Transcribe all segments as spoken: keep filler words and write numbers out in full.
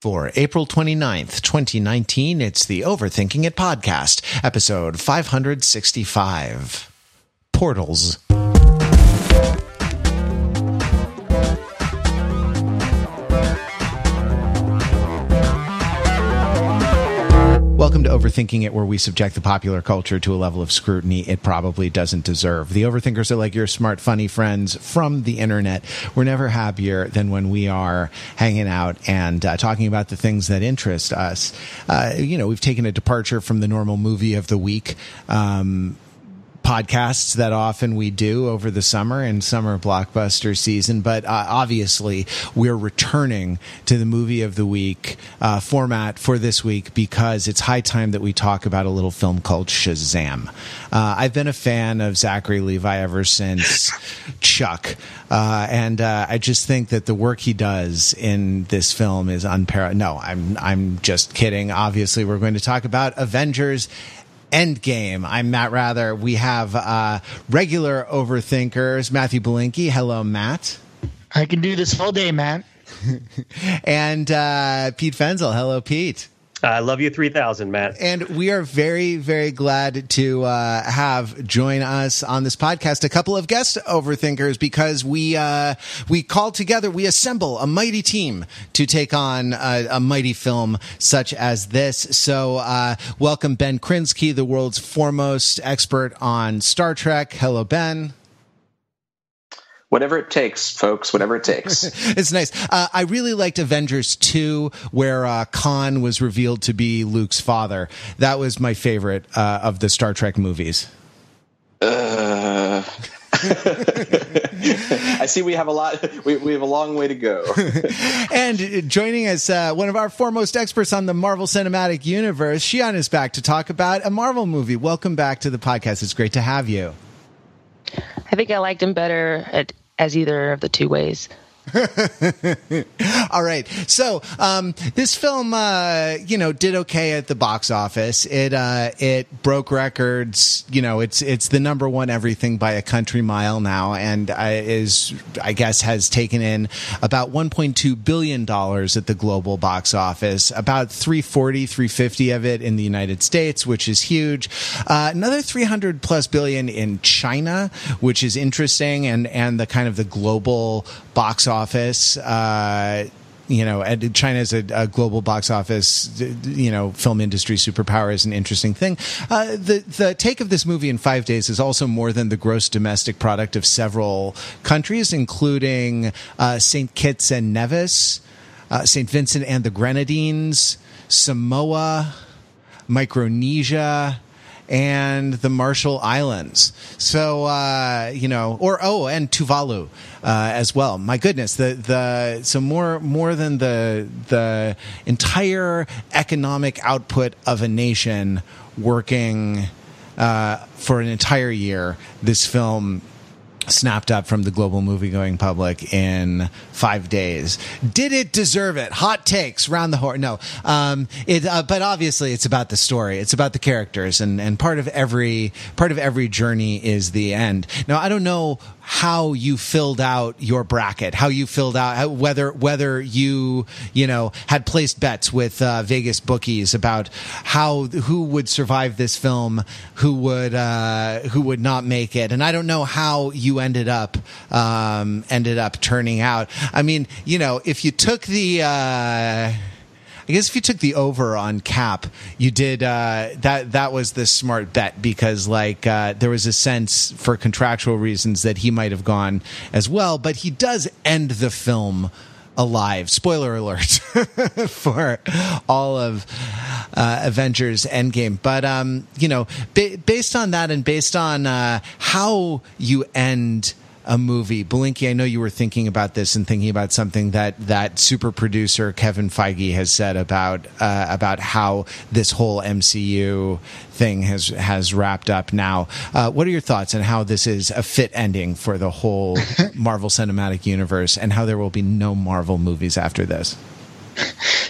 For April twenty-ninth, twenty nineteen, it's the Overthinking It podcast, episode five sixty-five, Portals. Welcome to Overthinking It, where we subject the popular culture to a level of scrutiny it probably doesn't deserve. The overthinkers are like your smart, funny friends from the internet. We're never happier than when we are hanging out and uh, talking about the things that interest us. Uh, you know, we've taken a departure from the normal movie of the week um, podcasts that often we do over the summer and summer blockbuster season, but uh, obviously we're returning to the movie of the week uh, format for this week because it's high time that we talk about a little film called Shazam. Uh, I've been a fan of Zachary Levi ever since Chuck, uh, and uh, I just think that the work he does in this film is unparalleled. No, I'm I'm just kidding. Obviously, we're going to talk about Avengers: Endgame. I'm Matt Rather. We have uh, regular overthinkers, Matthew Blinky. Hello, Matt. I can do this all day, Matt. and uh, Pete Fenzel. Hello, Pete. I uh, love you three thousand, Matt. And we are very, very glad to uh, have join us on this podcast a couple of guest overthinkers because we uh, we call together, we assemble a mighty team to take on a, a mighty film such as this. So uh, welcome Ben Krinsky, the world's foremost expert on Star Trek. Hello, Ben. Whatever it takes, folks, whatever it takes. It's nice. Uh, I really liked Avengers two, where uh, Khan was revealed to be Luke's father. That was my favorite uh, of the Star Trek movies. Uh... I see we have a lot we, we have a long way to go. And joining us uh, one of our foremost experts on the Marvel Cinematic Universe, Shian is back to talk about a Marvel movie. Welcome back to the podcast. It's great to have you. I think I liked him better at, as either of the two ways. All right. So um, this film, uh, you know, did okay at the box office. It uh, it broke records. You know, it's it's the number one everything by a country mile now, and uh, is I guess has taken in about one point two billion dollars at the global box office. About three forty, three fifty of it in the United States, which is huge. Uh, another three hundred plus billion in China, which is interesting, and and the kind of the global box office. Office, uh, you know, China is a, a global box office, you know, film industry superpower is an interesting thing. Uh, the the take of this movie in five days is also more than the gross domestic product of several countries, including uh, Saint Kitts and Nevis, uh, Saint Vincent and the Grenadines, Samoa, Micronesia, and the Marshall Islands. So, uh, you know, or, oh, and Tuvalu uh, as well. My goodness, the, the, so more, more than the, the entire economic output of a nation working uh, for an entire year, this film snapped up from the global movie-going public in five days. Did it deserve it? Hot takes round the horn. No, um, it. Uh, but obviously, it's about the story. It's about the characters, and and part of every part of every journey is the end. Now, I don't know how you filled out your bracket, how you filled out how, whether whether you you know had placed bets with uh, Vegas bookies about how who would survive this film, who would uh, who would not make it, and I don't know how you ended up um, ended up turning out. I mean, you know, if you took the, uh, I guess if you took the over on Cap, you did uh, that. That was the smart bet because, like, uh, there was a sense for contractual reasons that he might have gone as well. But he does end the film alive. Spoiler alert for all of uh, Avengers Endgame. But, um, you know, ba- based on that and based on uh, how you end a movie, Blinky, I know you were thinking about this and thinking about something that, that super producer Kevin Feige has said about uh, about how this whole M C U thing has, has wrapped up now. Uh, what are your thoughts on how this is a fit ending for the whole Marvel Cinematic Universe and how there will be no Marvel movies after this?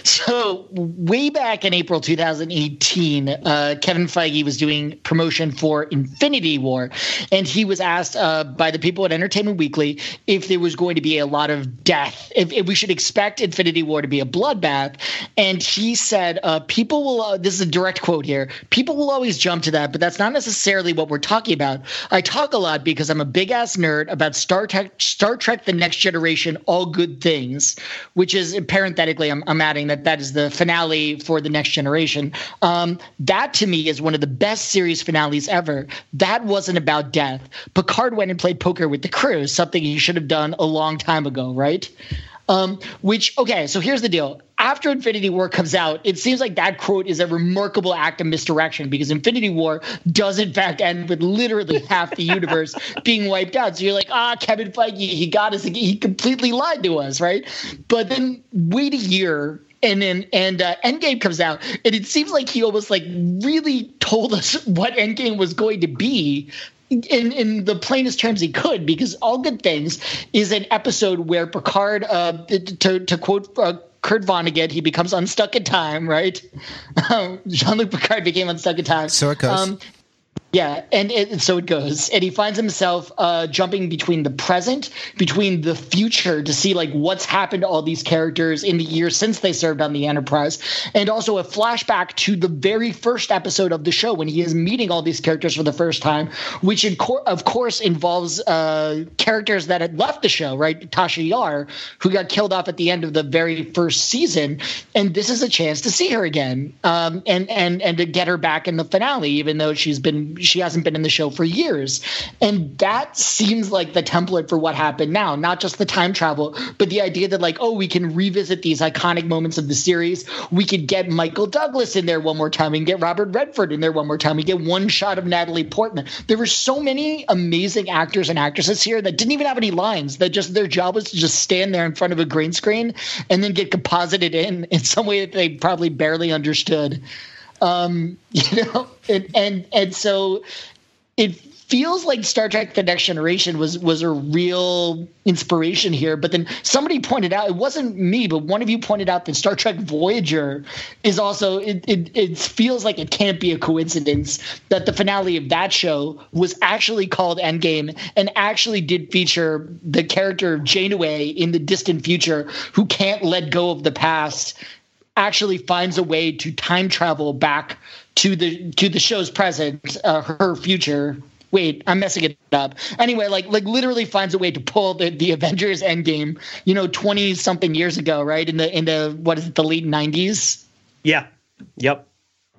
So way back in April two thousand eighteen, uh, Kevin Feige was doing promotion for Infinity War, and he was asked uh, by the people at Entertainment Weekly if there was going to be a lot of death, if, if we should expect Infinity War to be a bloodbath. And he said, uh, people will uh, – this is a direct quote here – people will always jump to that, but that's not necessarily what we're talking about. I talk a lot because I'm a big-ass nerd about Star Trek, Star Trek: The Next Generation, All Good Things, which is parenthetically I'm, I'm adding that that is the finale for The Next Generation. Um, that to me is one of the best series finales ever. That wasn't about death. Picard went and played poker with the crew, something he should have done a long time ago, right? Um, which, okay, so here's the deal. After Infinity War comes out, it seems like that quote is a remarkable act of misdirection, because Infinity War does in fact end with literally half the universe being wiped out. So you're like, ah, Kevin Feige, he got us, he completely lied to us, right? But then wait a year, and then and uh, Endgame comes out, and it seems like he almost like really told us what Endgame was going to be. In, in the plainest terms he could, because All Good Things is an episode where Picard, uh, to, to quote uh, Kurt Vonnegut, he becomes unstuck in time, right? Um, Jean-Luc Picard became unstuck in time. So it goes. Um, yeah, and, and so it goes. And he finds himself uh, jumping between the present, between the future, to see like what's happened to all these characters in the years since they served on the Enterprise, and also a flashback to the very first episode of the show when he is meeting all these characters for the first time, which in co- of course involves uh, characters that had left the show, right? Tasha Yar, who got killed off at the end of the very first season, and this is a chance to see her again, um, and, and, and to get her back in the finale, even though she's been – she hasn't been in the show for years. And that seems like the template for what happened now, not just the time travel, but the idea that like, oh, we can revisit these iconic moments of the series. We could get Michael Douglas in there one more time. We can get Robert Redford in there one more time. We get one shot of Natalie Portman. There were so many amazing actors and actresses here that didn't even have any lines, that just their job was to just stand there in front of a green screen and then get composited in in some way that they probably barely understood. Um, you know, and, and, and so it feels like Star Trek: The Next Generation was, was a real inspiration here. But then somebody pointed out, it wasn't me, but one of you pointed out that Star Trek Voyager is also, it, it, it feels like it can't be a coincidence that the finale of that show was actually called Endgame and actually did feature the character of Janeway in the distant future, who can't let go of the past, actually finds a way to time travel back to the to the show's present, uh, her future. Wait, I'm messing it up. Anyway, like like literally finds a way to pull the, the Avengers Endgame, you know, twenty something years ago, right? In the in the what is it, the late nineties? Yeah. Yep.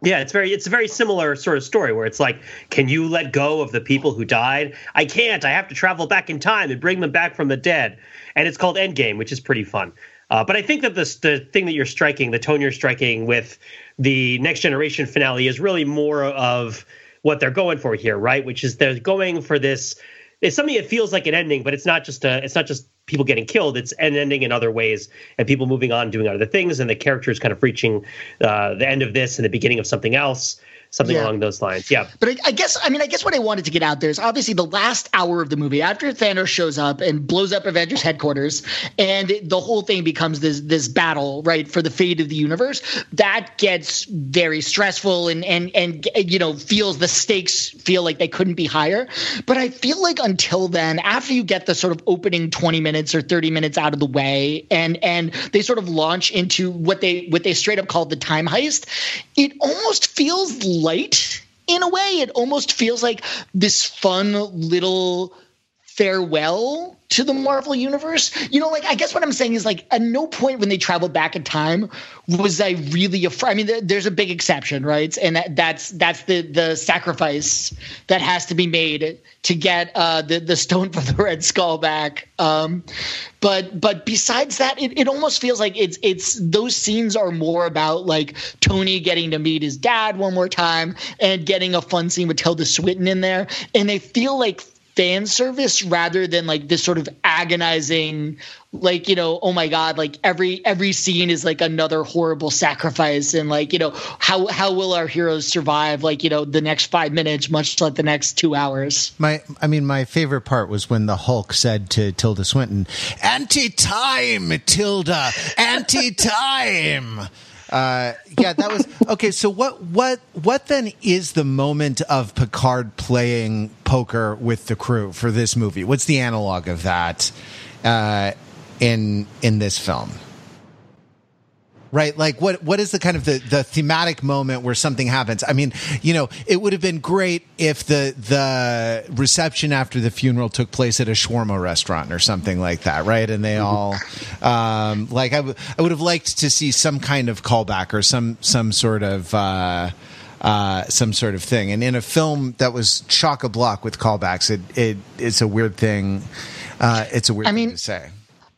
Yeah, it's very it's a very similar sort of story where it's like, can you let go of the people who died? I can't. I have to travel back in time and bring them back from the dead. And it's called Endgame, which is pretty fun. Uh, but I think that this, the thing that you're striking, the tone you're striking with the Next Generation finale, is really more of what they're going for here, right? Which is they're going for this. It's something that feels like an ending, but it's not just a, it's not just people getting killed. It's an ending in other ways, and people moving on, doing other things, and the characters kind of reaching uh, the end of this and the beginning of something else. Something yeah. along those lines, yeah. But I, I guess, I mean, I guess what I wanted to get out there is obviously the last hour of the movie, after Thanos shows up and blows up Avengers headquarters, and it, the whole thing becomes this this battle, right, for the fate of the universe. That gets very stressful, and and and you know, feels the stakes feel like they couldn't be higher. But I feel like until then, after you get the sort of opening twenty minutes or thirty minutes out of the way, and and they sort of launch into what they what they straight up called the time heist, it almost feels like light in a way. It almost feels like this fun little farewell to the Marvel universe. You know, like, I guess what I'm saying is, like, at no point when they traveled back in time was I really afraid. I mean, th- there's a big exception, right? And that, that's that's the the sacrifice that has to be made to get uh, the the stone from the Red Skull back. Um, but but besides that, it, it almost feels like it's it's those scenes are more about like Tony getting to meet his dad one more time and getting a fun scene with Tilda Swinton in there, and they feel like fan service rather than like this sort of agonizing, like, you know, oh my God, like every every scene is like another horrible sacrifice, and like, you know, how how will our heroes survive, like, you know, the next five minutes, much like the next two hours. My I mean, my favorite part was when the Hulk said to Tilda Swinton, "Anti-time, Tilda, anti-time." Uh, yeah, that was okay. So what, what, what then is the moment of Picard playing poker with the crew for this movie? What's the analog of that, uh, in, in this film? Right? Like what, what is the kind of the, the thematic moment where something happens? I mean, you know, it would have been great if the, the reception after the funeral took place at a shawarma restaurant or something like that. Right. And they all, um, like I, w- I would have liked to see some kind of callback or some, some sort of, uh, uh, some sort of thing. And in a film that was chock-a-block with callbacks, it, it, it's a weird thing. Uh, it's a weird I mean, thing to say.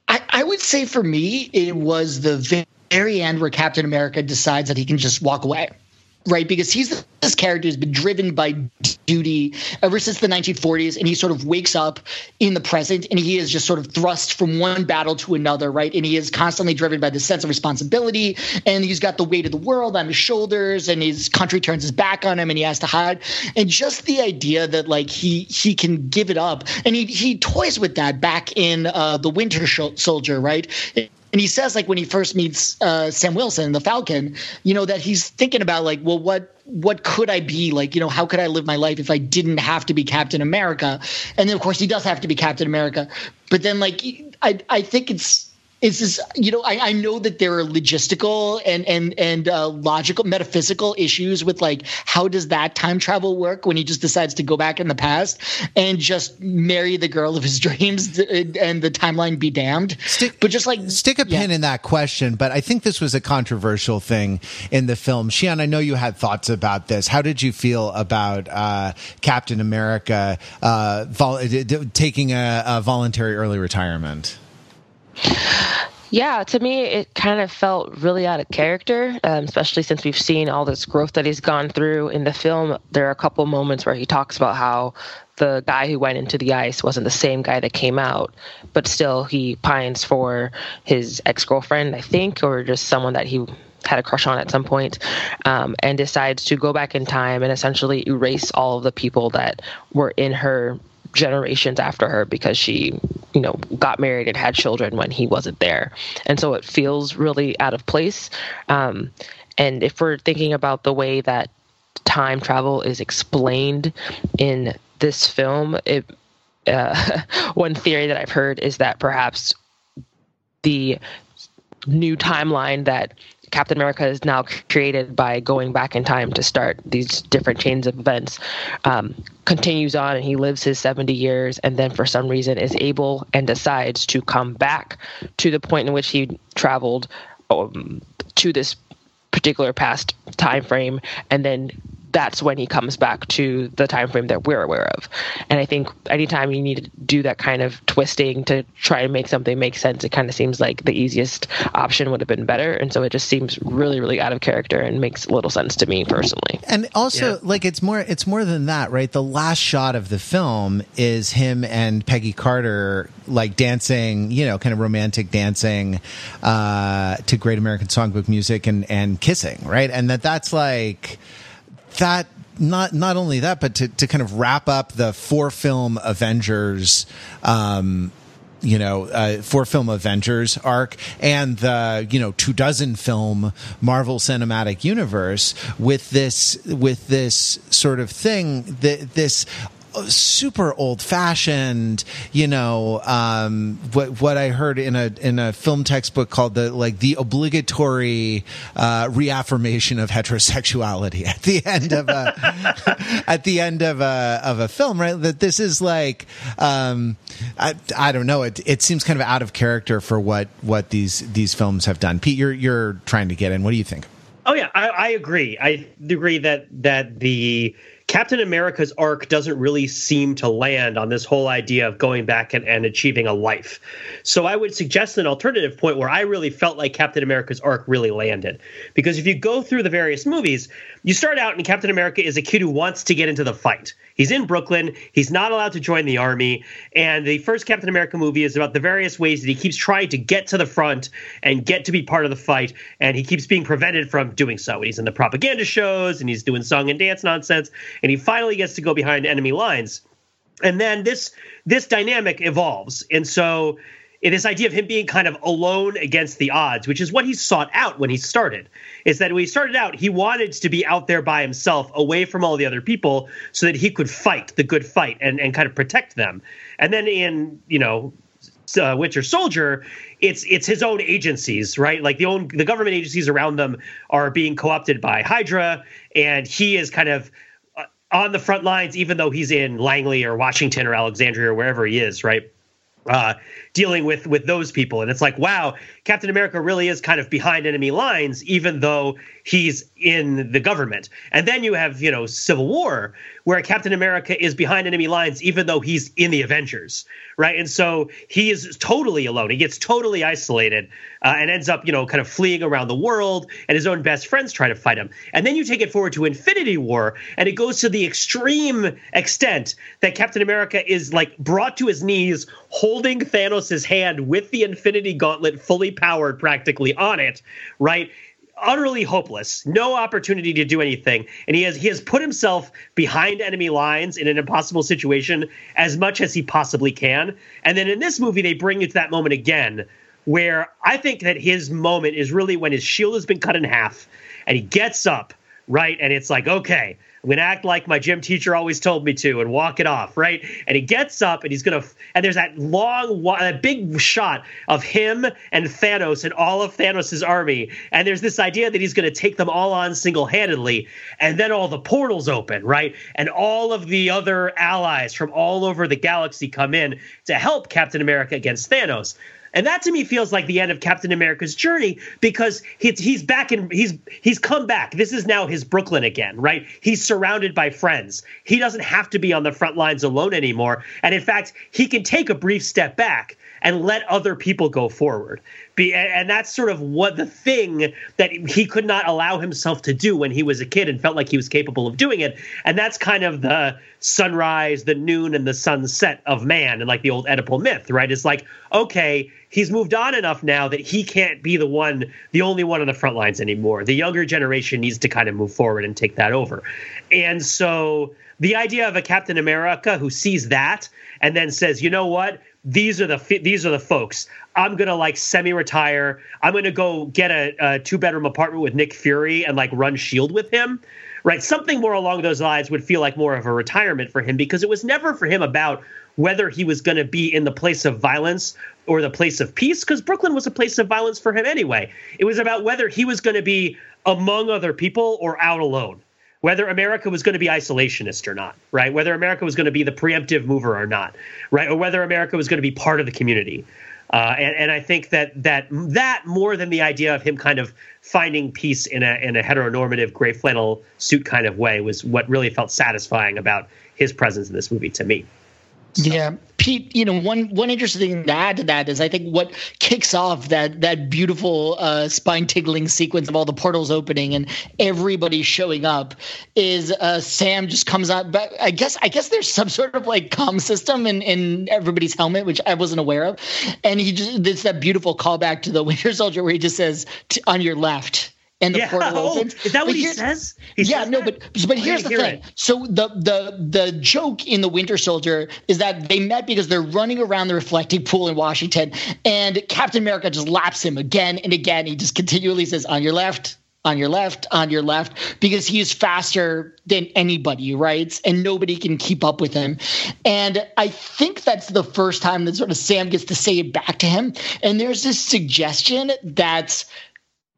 I, I would say for me, it was the vi- very end where Captain America decides that he can just walk away, right? Because he's this character has been driven by duty ever since the nineteen forties, and he sort of wakes up in the present, and he is just sort of thrust from one battle to another, right? And he is constantly driven by this sense of responsibility, and he's got the weight of the world on his shoulders, and his country turns his back on him, and he has to hide. And just the idea that like he he can give it up, and he he toys with that back in uh, the Winter Soldier, right? It, And he says, like, when he first meets uh, Sam Wilson, the Falcon, you know, that he's thinking about, like, well, what what could I be? Like, you know, how could I live my life if I didn't have to be Captain America? And then, of course, he does have to be Captain America. But then, like, I I think it's it's this, you know, I, I know that there are logistical and and and uh, logical, metaphysical issues with, like, how does that time travel work when he just decides to go back in the past and just marry the girl of his dreams and the timeline be damned? Stick, but just like stick a yeah. pin in that question. But I think this was a controversial thing in the film. Shian, I know you had thoughts about this. How did you feel about uh, Captain America uh, vol- taking a, a voluntary early retirement? Yeah, to me, it kind of felt really out of character, um, especially since we've seen all this growth that he's gone through in the film. There are a couple moments where he talks about how the guy who went into the ice wasn't the same guy that came out, but still he pines for his ex-girlfriend, I think, or just someone that he had a crush on at some point, um, and decides to go back in time and essentially erase all of the people that were in her generations after her because she, you know, got married and had children when he wasn't there. And so it feels really out of place. Um, and if we're thinking about the way that time travel is explained in this film, it, uh, one theory that I've heard is that perhaps the new timeline that Captain America is now created by going back in time to start these different chains of events, um, continues on, and he lives his seventy years, and then for some reason is able and decides to come back to the point in which he traveled um, to this particular past time frame, and then that's when he comes back to the time frame that we're aware of. And I think anytime you need to do that kind of twisting to try and make something make sense, it kind of seems like the easiest option would have been better. And so it just seems really, really out of character and makes little sense to me personally. And also, yeah. like it's more, it's more than that, right? The last shot of the film is him and Peggy Carter like dancing, you know, kind of romantic dancing uh, to Great American Songbook music and and kissing, right? And that that's like. That not not only that, but to, to kind of wrap up the four film Avengers, um, you know, uh, four film Avengers arc and the you know two dozen film Marvel Cinematic Universe with this with this sort of thing that this. Super old fashioned, you know, um, what, what I heard in a, in a film textbook called the, like the obligatory, uh, reaffirmation of heterosexuality at the end of a, at the end of a, of a film, right? That this is like, um, I, I don't know. It, it seems kind of out of character for what, what these, these films have done. Pete, you're, you're trying to get in. What do you think? Oh yeah, I, I agree. I agree that, that the, Captain America's arc doesn't really seem to land on this whole idea of going back and, and achieving a life. So I would suggest an alternative point where I really felt like Captain America's arc really landed. Because if you go through the various movies, you start out and Captain America is a kid who wants to get into the fight. He's in Brooklyn. He's not allowed to join the army. And the first Captain America movie is about the various ways that he keeps trying to get to the front and get to be part of the fight. And he keeps being prevented from doing so. He's in the propaganda shows and he's doing song and dance nonsense. And he finally gets to go behind enemy lines. And then this this dynamic evolves. And so this idea of him being kind of alone against the odds, which is what he sought out when he started, is that when he started out, he wanted to be out there by himself, away from all the other people, so that he could fight the good fight and, and kind of protect them. And then in, you know, Uh, Winter Soldier, it's it's his own agencies, right? Like the own the government agencies around them are being co-opted by Hydra, and he is kind of on the front lines, even though he's in Langley or Washington or Alexandria or wherever he is, right? Uh, dealing with with those people. And it's like, wow, Captain America really is kind of behind enemy lines, even though he's in the government. And then you have, you know, Civil War, where Captain America is behind enemy lines, even though he's in the Avengers, right? And so he is totally alone. He gets totally isolated uh, and ends up, you know, kind of fleeing around the world, and his own best friends try to fight him. And then you take it forward to Infinity War, and it goes to the extreme extent that Captain America is like brought to his knees, holding Thanos' hand with the Infinity Gauntlet fully powered practically on it, right? Utterly hopeless, no opportunity to do anything. And he has he has put himself behind enemy lines in an impossible situation as much as he possibly can. And then in this movie, they bring you to that moment again, where I think that his moment is really when his shield has been cut in half and he gets up, right? And it's like, okay, I'm going to act like my gym teacher always told me to and walk it off, right? And he gets up and he's going to – and there's that long – that big shot of him and Thanos and all of Thanos' army. And there's this idea that he's going to take them all on single-handedly. And then all the portals open, right? And all of the other allies from all over the galaxy come in to help Captain America against Thanos. And that to me feels like the end of Captain America's journey, because he's he's back in he's he's come back. This is now his Brooklyn again, right? He's surrounded by friends. He doesn't have to be on the front lines alone anymore. And in fact, he can take a brief step back and let other people go forward. Be, and that's sort of what the thing that he could not allow himself to do when he was a kid and felt like he was capable of doing it. And that's kind of the sunrise, the noon, and the sunset of man, and like the old Oedipal myth, right? It's like, okay, he's moved on enough now that he can't be the one, the only one on the front lines anymore. The younger generation needs to kind of move forward and take that over. And so the idea of a Captain America who sees that and then says, you know what? These are the these are the folks. I'm going to like semi-retire. I'm going to go get a, a two-bedroom apartment with Nick Fury and like run SHIELD with him, right? Something more along those lines would feel like more of a retirement for him, because it was never for him about whether he was going to be in the place of violence or the place of peace, because Brooklyn was a place of violence for him anyway. It was about whether he was going to be among other people or out alone, whether America was going to be isolationist or not, right? Whether America was going to be the preemptive mover or not, right? Or whether America was going to be part of the community. Uh, and, and I think that that that more than the idea of him kind of finding peace in a in a heteronormative gray flannel suit kind of way was what really felt satisfying about his presence in this movie to me. So. Yeah, Pete, you know, one one interesting thing to add to that is I think what kicks off that that beautiful uh, spine-tingling sequence of all the portals opening and everybody showing up is uh, Sam just comes out. But I guess I guess there's some sort of like comm system in, in everybody's helmet, which I wasn't aware of. And he just, it's that beautiful callback to the Winter Soldier where he just says, on your left. And the yeah. portal opens. Oh, is that but what he says? He yeah, says no, but but here's the thing. It. So the the the joke in the Winter Soldier is that they met because they're running around the reflecting pool in Washington, and Captain America just laps him again and again. He just continually says, "On your left, on your left, on your left," because he is faster than anybody, right? And nobody can keep up with him. And I think that's the first time that sort of Sam gets to say it back to him. And there's this suggestion that's,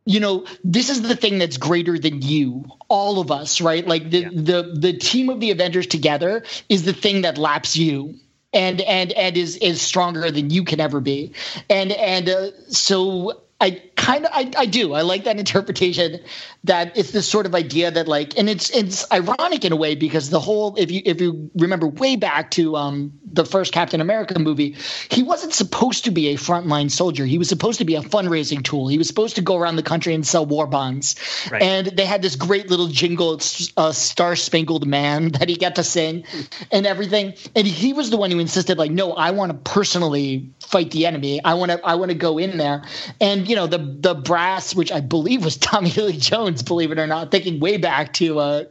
you know, this is the thing that's greater than you, all of us, right? Like the, yeah. the the team of the Avengers together is the thing that laps you and and and is is stronger than you can ever be. And and uh, so I kind of I, I do. I like that interpretation, that it's this sort of idea that, like, and it's it's ironic in a way, because the whole, if you if you remember way back to um, the first Captain America movie, he wasn't supposed to be a frontline soldier. He was supposed to be a fundraising tool. He was supposed to go around the country and sell war bonds. Right. And they had this great little jingle, uh, Star Spangled Man, that he got to sing and everything. And he was the one who insisted, like, no, I want to personally fight the enemy. I want to I want to go in there. And, you know, the the brass, which I believe was Tommy Lee Jones, believe it or not, thinking way back to uh,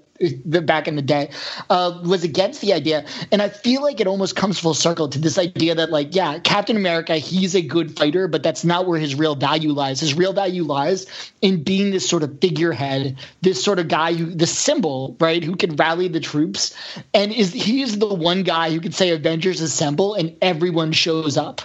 the back in the day, uh, was against the idea. And I feel like it almost comes full circle to this idea that, like, yeah, Captain America, he's a good fighter, but that's not where his real value lies. His real value lies in being this sort of figurehead, this sort of guy, who, the symbol, right, who can rally the troops. And is he is the one guy who can say Avengers assemble and everyone shows up.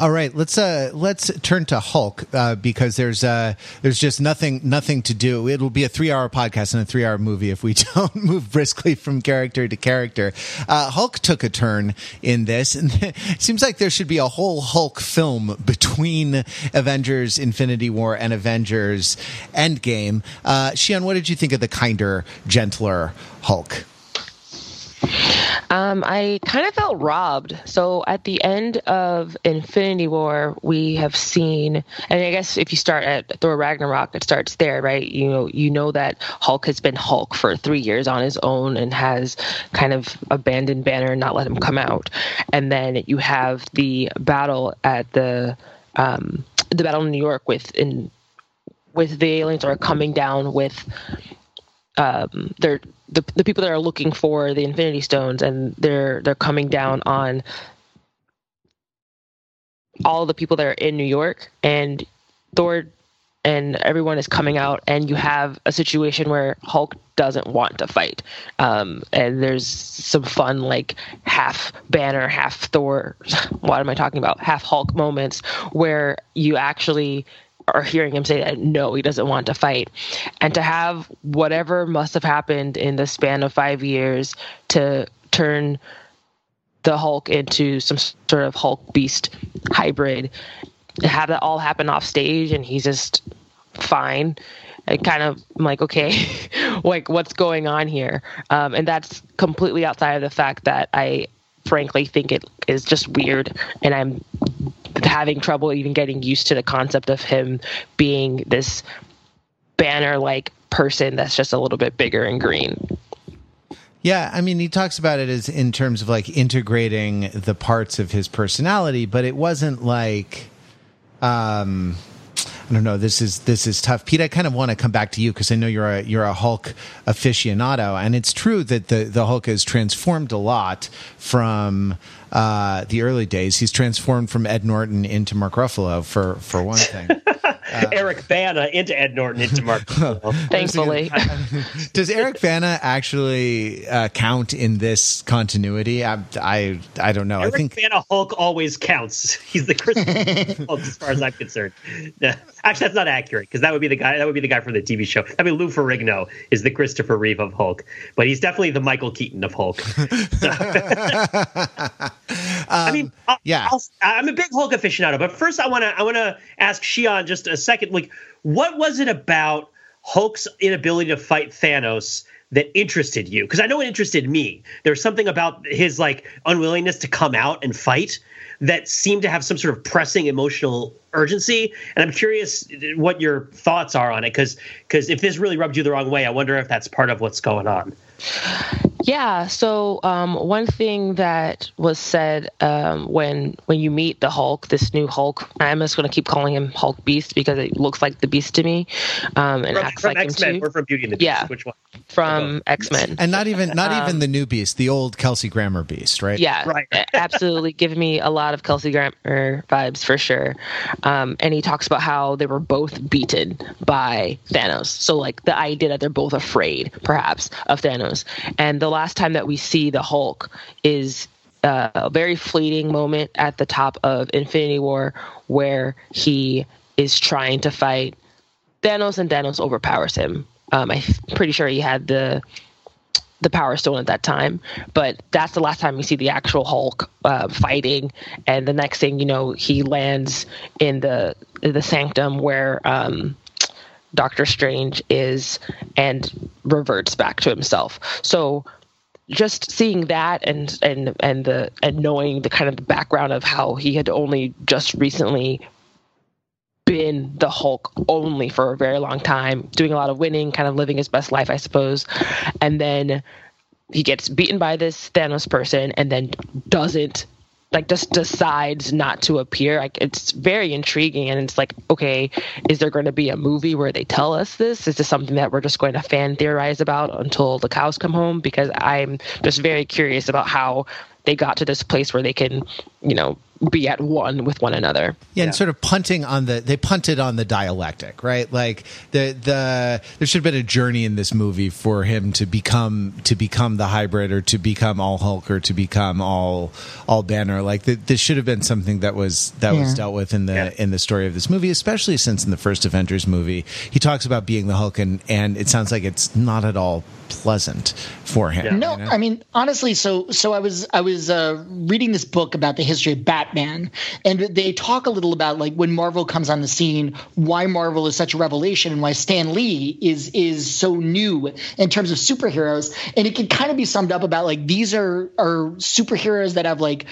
All right, let's uh, let's turn to Hulk uh, because there's uh, there's just nothing nothing to do. It'll be a three-hour podcast and a three-hour movie if we don't move briskly from character to character. Uh, Hulk took a turn in this, and it seems like there should be a whole Hulk film between Avengers: Infinity War and Avengers: Endgame. Uh, Shian, what did you think of the kinder, gentler Hulk? Um, I kind of felt robbed. So at the end of Infinity War, we have seen, and I guess if you start at Thor Ragnarok, it starts there, right? You know, you know that Hulk has been Hulk for three years on his own and has kind of abandoned Banner and not let him come out. And then you have the battle at the um, the battle in New York with in with the aliens are coming down with um, their. The, the people that are looking for the Infinity Stones, and they're they're coming down on all the people that are in New York, and Thor and everyone is coming out, and you have a situation where Hulk doesn't want to fight, um, and there's some fun, like, half Banner, half Thor. What am I talking about? Half Hulk moments where you actually. Or hearing him say that, no, he doesn't want to fight. And to have whatever must have happened in the span of five years to turn the Hulk into some sort of Hulk beast hybrid, have that all happen off stage and he's just fine. I kind of I'm like, okay, like, what's going on here? Um, and that's completely outside of the fact that I frankly think it is just weird, and I'm having trouble even getting used to the concept of him being this Banner-like person that's just a little bit bigger and green. Yeah, I mean, he talks about it as in terms of, like, integrating the parts of his personality, but it wasn't like, um, I don't know. This is this is tough, Pete. I kind of want to come back to you because I know you're a you're a Hulk aficionado, and it's true that the the Hulk has transformed a lot from. Uh, the early days. He's transformed from Ed Norton into Mark Ruffalo, for, for one thing. Uh, Eric Bana into Ed Norton into Mark Ruffalo. Thankfully. Does Eric Bana actually uh, count in this continuity? I I, I don't know. Eric I think Bana Hulk always counts. He's the Christmas Hulk, as far as I'm concerned. No, actually, that's not accurate, because that would be the guy. That would be the guy from the T V show. I mean, Lou Ferrigno is the Christopher Reeve of Hulk, but he's definitely the Michael Keaton of Hulk. So. Um, I mean, I'll, yeah, I'll, I'm a big Hulk aficionado, but first I want to I want to ask Shian just a second. Like, what was it about Hulk's inability to fight Thanos that interested you? Because I know it interested me. There's something about his, like, unwillingness to come out and fight that seemed to have some sort of pressing emotional urgency. And I'm curious what your thoughts are on it, because because if this really rubbed you the wrong way, I wonder if that's part of what's going on. Yeah. So um, one thing that was said um, when when you meet the Hulk, this new Hulk, I'm just going to keep calling him Hulk Beast because it looks like the Beast to me, um, and from, acts from like X-Men, him too. Or from Beauty and the Beast. Yeah. Which one? From X-Men. And not even not um, even the new Beast, the old Kelsey Grammer Beast, right? Yeah. Right. Absolutely, give me a lot of Kelsey Grammer vibes for sure. Um, and he talks about how they were both beaten by Thanos. So, like, the idea that they're both afraid, perhaps, of Thanos. And the last time that we see the Hulk is uh, a very fleeting moment at the top of Infinity War where he is trying to fight Thanos and Thanos overpowers him. Um, I'm pretty sure he had the the Power Stone at that time, but that's the last time you see the actual Hulk uh, fighting. And the next thing you know, he lands in the the sanctum where um, Doctor Strange is, and reverts back to himself. So just seeing that and and and the and knowing the kind of the background of how he had only just recently been the Hulk only for a very long time, doing a lot of winning, kind of living his best life, I suppose. And then he gets beaten by this Thanos person and then doesn't, like, just decides not to appear. Like, it's very intriguing. And it's like, okay, is there going to be a movie where they tell us this? Is this something that we're just going to fan theorize about until the cows come home? Because I'm just very curious about how they got to this place where they can, you know, be at one with one another. Yeah, and yeah. sort of punting on the, they punted on the dialectic, right? Like the the there should have been a journey in this movie for him to become to become the hybrid, or to become all Hulk, or to become all all Banner. Like the, this should have been something that was that yeah. was dealt with in the yeah. in the story of this movie, especially since in the first Avengers movie he talks about being the Hulk, and and it sounds like it's not at all pleasant for him. Yeah. No, you know? I mean honestly, so so I was I was uh, reading this book about the history of Batman. Batman. And they talk a little about, like, when Marvel comes on the scene, why Marvel is such a revelation and why Stan Lee is is so new in terms of superheroes. And it can kind of be summed up about, like, these are are superheroes that have, like,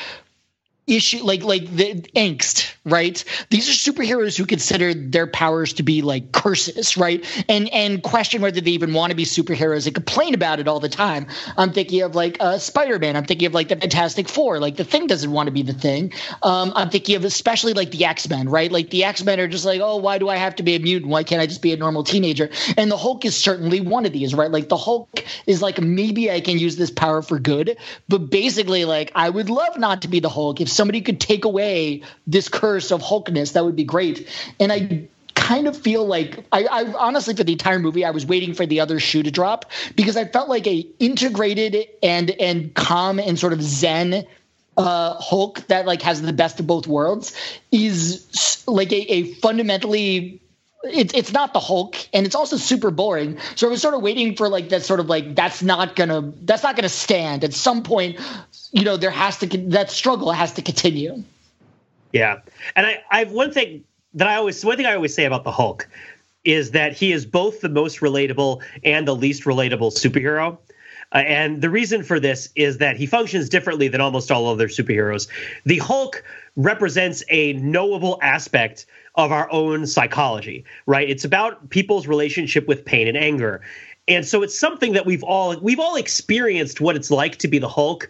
issue like like the angst, right? These are superheroes who consider their powers to be like curses, right? And and question whether they even want to be superheroes and complain about it all the time. I'm thinking of like uh, Spider-Man. I'm thinking of like the Fantastic Four. Like the Thing doesn't want to be the Thing. Um, I'm thinking of especially like the X-Men, right? Like the X-Men are just like, oh, why do I have to be a mutant? Why can't I just be a normal teenager? And the Hulk is certainly one of these, right? Like the Hulk is like, maybe I can use this power for good, but basically like I would love not to be the Hulk. If somebody could take away this curse of Hulkness, that would be great. And I kind of feel like I, I honestly, for the entire movie, I was waiting for the other shoe to drop, because I felt like a integrated and and calm and sort of zen uh, Hulk that like has the best of both worlds is like a, a fundamentally. It's it's not the Hulk, and it's also super boring. So I was sort of waiting for like that sort of like that's not gonna that's not gonna stand at some point. You know, there has to that struggle has to continue. Yeah, and I I've one thing that I always one thing I always say about the Hulk is that he is both the most relatable and the least relatable superhero. Uh, and the reason for this is that he functions differently than almost all other superheroes. The Hulk represents a knowable aspect of our own psychology, right? It's about people's relationship with pain and anger. And so it's something that we've all we've all experienced what it's like to be the Hulk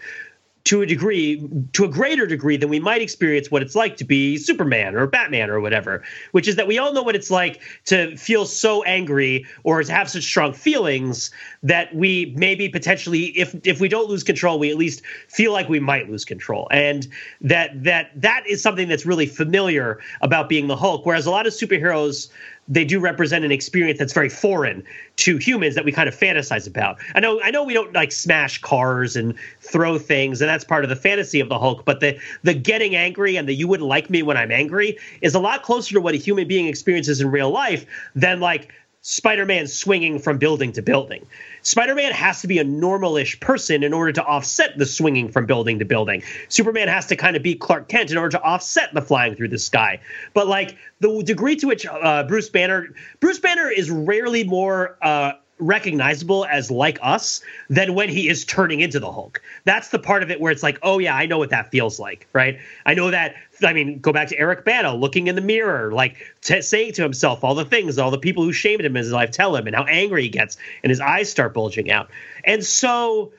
to a degree, to a greater degree than we might experience what it's like to be Superman or Batman or whatever, which is that we all know what it's like to feel so angry or to have such strong feelings that we maybe potentially, if if we don't lose control, we at least feel like we might lose control. And that that that is something that's really familiar about being the Hulk, whereas a lot of superheroes, they do represent an experience that's very foreign to humans that we kind of fantasize about. I know I know we don't like smash cars and throw things, and that's part of the fantasy of the Hulk, but the the getting angry and the you wouldn't like me when I'm angry is a lot closer to what a human being experiences in real life than like Spider-Man swinging from building to building. Spider-Man has to be a normal-ish person in order to offset the swinging from building to building. Superman has to kind of be Clark Kent in order to offset the flying through the sky. But like the degree to which uh, Bruce Banner, Bruce Banner is rarely more uh, recognizable as like us than when he is turning into the Hulk. That's the part of it where it's like, oh yeah, I know what that feels like, right? I know that. I mean, go back to Eric Bana looking in the mirror, like t- saying to himself all the things, all the people who shamed him in his life tell him, and how angry he gets, and his eyes start bulging out. And so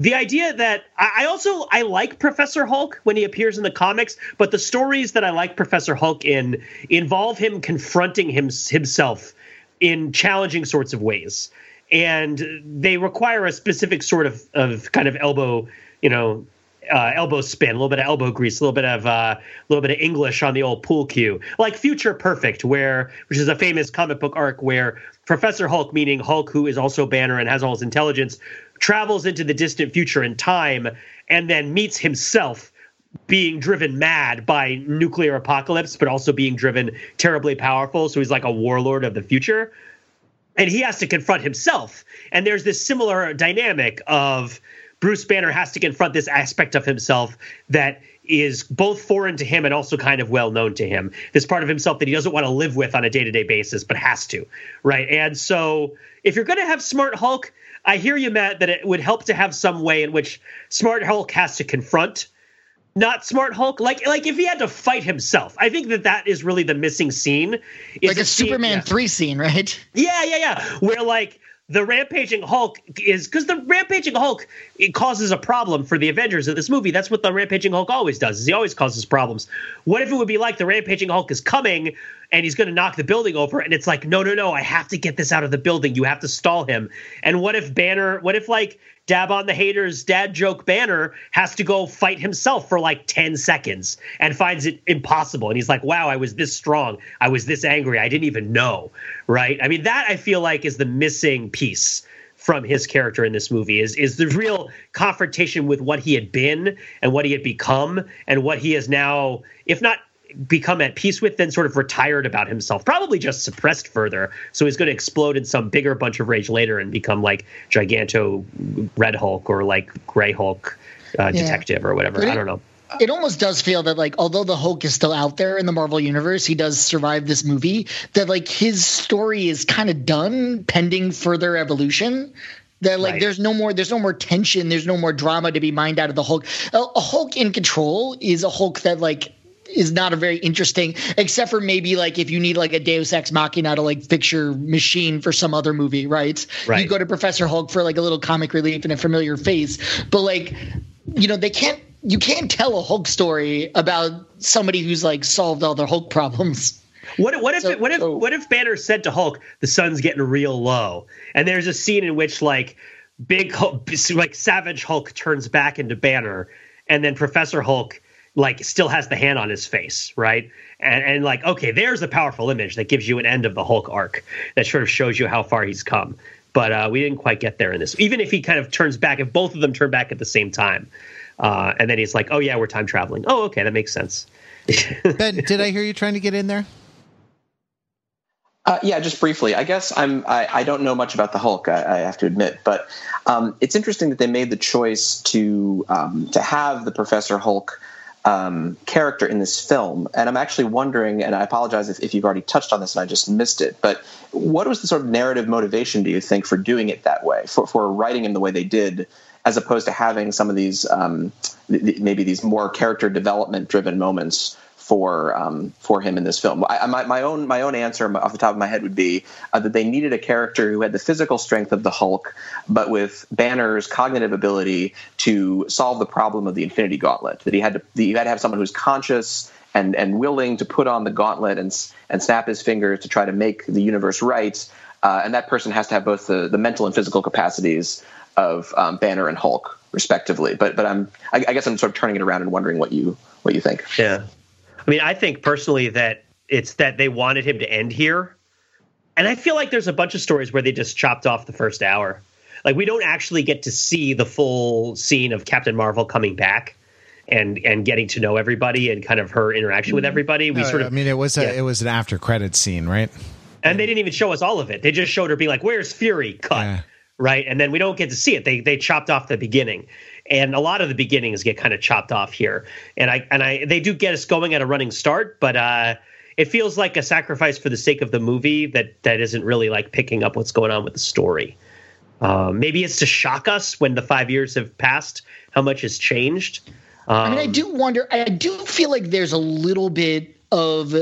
the idea that I, I also I like Professor Hulk when he appears in the comics, but the stories that I like Professor Hulk in involve him confronting him, himself in challenging sorts of ways, and they require a specific sort of, of kind of elbow, you know. Uh, elbow spin, a little bit of elbow grease, a little bit of a uh, little bit of English on the old pool cue, like Future Perfect, where which is a famous comic book arc where Professor Hulk, meaning Hulk, who is also Banner and has all his intelligence, travels into the distant future in time and then meets himself being driven mad by nuclear apocalypse, but also being driven terribly powerful. So he's like a warlord of the future. And he has to confront himself. And there's this similar dynamic of Bruce Banner has to confront this aspect of himself that is both foreign to him and also kind of well known to him. This part of himself that he doesn't want to live with on a day-to-day basis, but has to, right? And so if you're going to have Smart Hulk, I hear you, Matt, that it would help to have some way in which Smart Hulk has to confront not Smart Hulk. Like, like if he had to fight himself, I think that that is really the missing scene. Is like a scene, Superman yeah. three scene, right? Yeah, yeah, yeah. Where like the rampaging Hulk is, because the rampaging Hulk, it causes a problem for the Avengers of this movie. That's what the rampaging Hulk always does, is he always causes problems. What if it would be like the rampaging Hulk is coming and he's going to knock the building over, and it's like, no, no, no, I have to get this out of the building. You have to stall him. And what if Banner, what if like Dab on the Haters, dad joke Banner has to go fight himself for like ten seconds and finds it impossible. And he's like, wow, I was this strong. I was this angry. I didn't even know, right? I mean, that I feel like is the missing piece from his character in this movie, is is the real confrontation with what he had been and what he had become and what he is now, if not become at peace with, then sort of retired about himself, probably just suppressed further. So he's going to explode in some bigger bunch of rage later and become like Giganto Red Hulk or like Gray Hulk uh, yeah. detective or whatever. It, I don't know. It almost does feel that like, although the Hulk is still out there in the Marvel universe, he does survive this movie, that like his story is kind of done pending further evolution. That like right. there's no more there's no more tension. There's no more drama to be mined out of the Hulk. A, a Hulk in control is a Hulk that like, is not a very interesting, except for maybe like if you need like a Deus Ex Machina to like fix your machine for some other movie, right? Right. You go to Professor Hulk for like a little comic relief and a familiar face, but like, you know, they can't, you can't tell a Hulk story about somebody who's like solved all their Hulk problems. What, what if so, what if so. what if Banner said to Hulk, the sun's getting real low, and there's a scene in which like big Hulk, like Savage Hulk turns back into Banner, and then Professor Hulk like still has the hand on his face, right? And and like, okay, there's a powerful image that gives you an end of the Hulk arc that sort of shows you how far he's come. But uh, we didn't quite get there in this. Even if he kind of turns back, if both of them turn back at the same time, uh, and then he's like, oh yeah, we're time traveling. Oh, okay, that makes sense. Ben, did I hear you trying to get in there? Uh, yeah, just briefly. I guess I'm. I, I don't know much about the Hulk. I, I have to admit, but um, it's interesting that they made the choice to um, to have the Professor Hulk Um, character in this film. And I'm actually wondering, and I apologize if, if you've already touched on this and I just missed it, but what was the sort of narrative motivation, do you think, for doing it that way, for, for writing him the way they did, as opposed to having some of these, um, th- th- maybe these more character development driven moments for um, for him in this film? I, my, my own my own answer off the top of my head would be uh, that they needed a character who had the physical strength of the Hulk, but with Banner's cognitive ability to solve the problem of the Infinity Gauntlet. That he had to that you had to have someone who's conscious and and willing to put on the gauntlet and and snap his fingers to try to make the universe right. Uh, and that person has to have both the, the mental and physical capacities of um, Banner and Hulk, respectively. But but I'm I, I guess I'm sort of turning it around and wondering what you what you think. Yeah. I mean, I think personally that it's that they wanted him to end here. And I feel like there's a bunch of stories where they just chopped off the first hour. Like, we don't actually get to see the full scene of Captain Marvel coming back and and getting to know everybody and kind of her interaction with everybody. We no, sort of I mean, it was a, yeah. it was an after credit scene, right? And they didn't even show us all of it. They just showed her being like, where's Fury? Cut. Yeah. Right. And then we don't get to see it. They they chopped off the beginning. And a lot of the beginnings get kind of chopped off here. And I and I they do get us going at a running start, but uh, it feels like a sacrifice for the sake of the movie that that isn't really like picking up what's going on with the story. Uh, maybe it's to shock us when the five years have passed, how much has changed. Um, I mean, I do wonder, I do feel like there's a little bit of,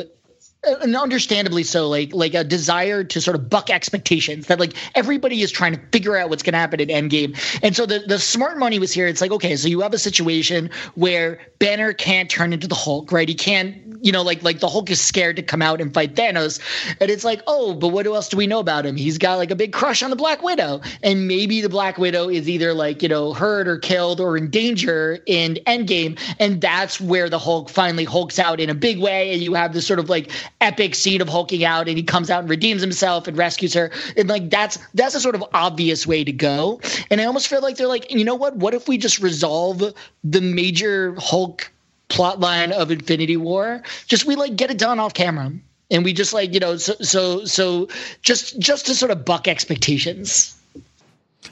and understandably so, like like a desire to sort of buck expectations that like everybody is trying to figure out what's going to happen in Endgame. And so the, the smart money was here. It's like, okay, so you have a situation where Banner can't turn into the Hulk, right? He can't, you know, like like the Hulk is scared to come out and fight Thanos. And it's like, oh, but what else do we know about him? He's got like a big crush on the Black Widow. And maybe the Black Widow is either like, you know, hurt or killed or in danger in Endgame. And that's where the Hulk finally hulks out in a big way. And you have this sort of like epic scene of hulking out, and he comes out and redeems himself and rescues her. And like that's that's a sort of obvious way to go. And I almost feel like they're like, you know what? What if we just resolve the major Hulk plotline of Infinity War? Just we like get it done off camera. And we just like, you know, so so so just just to sort of buck expectations.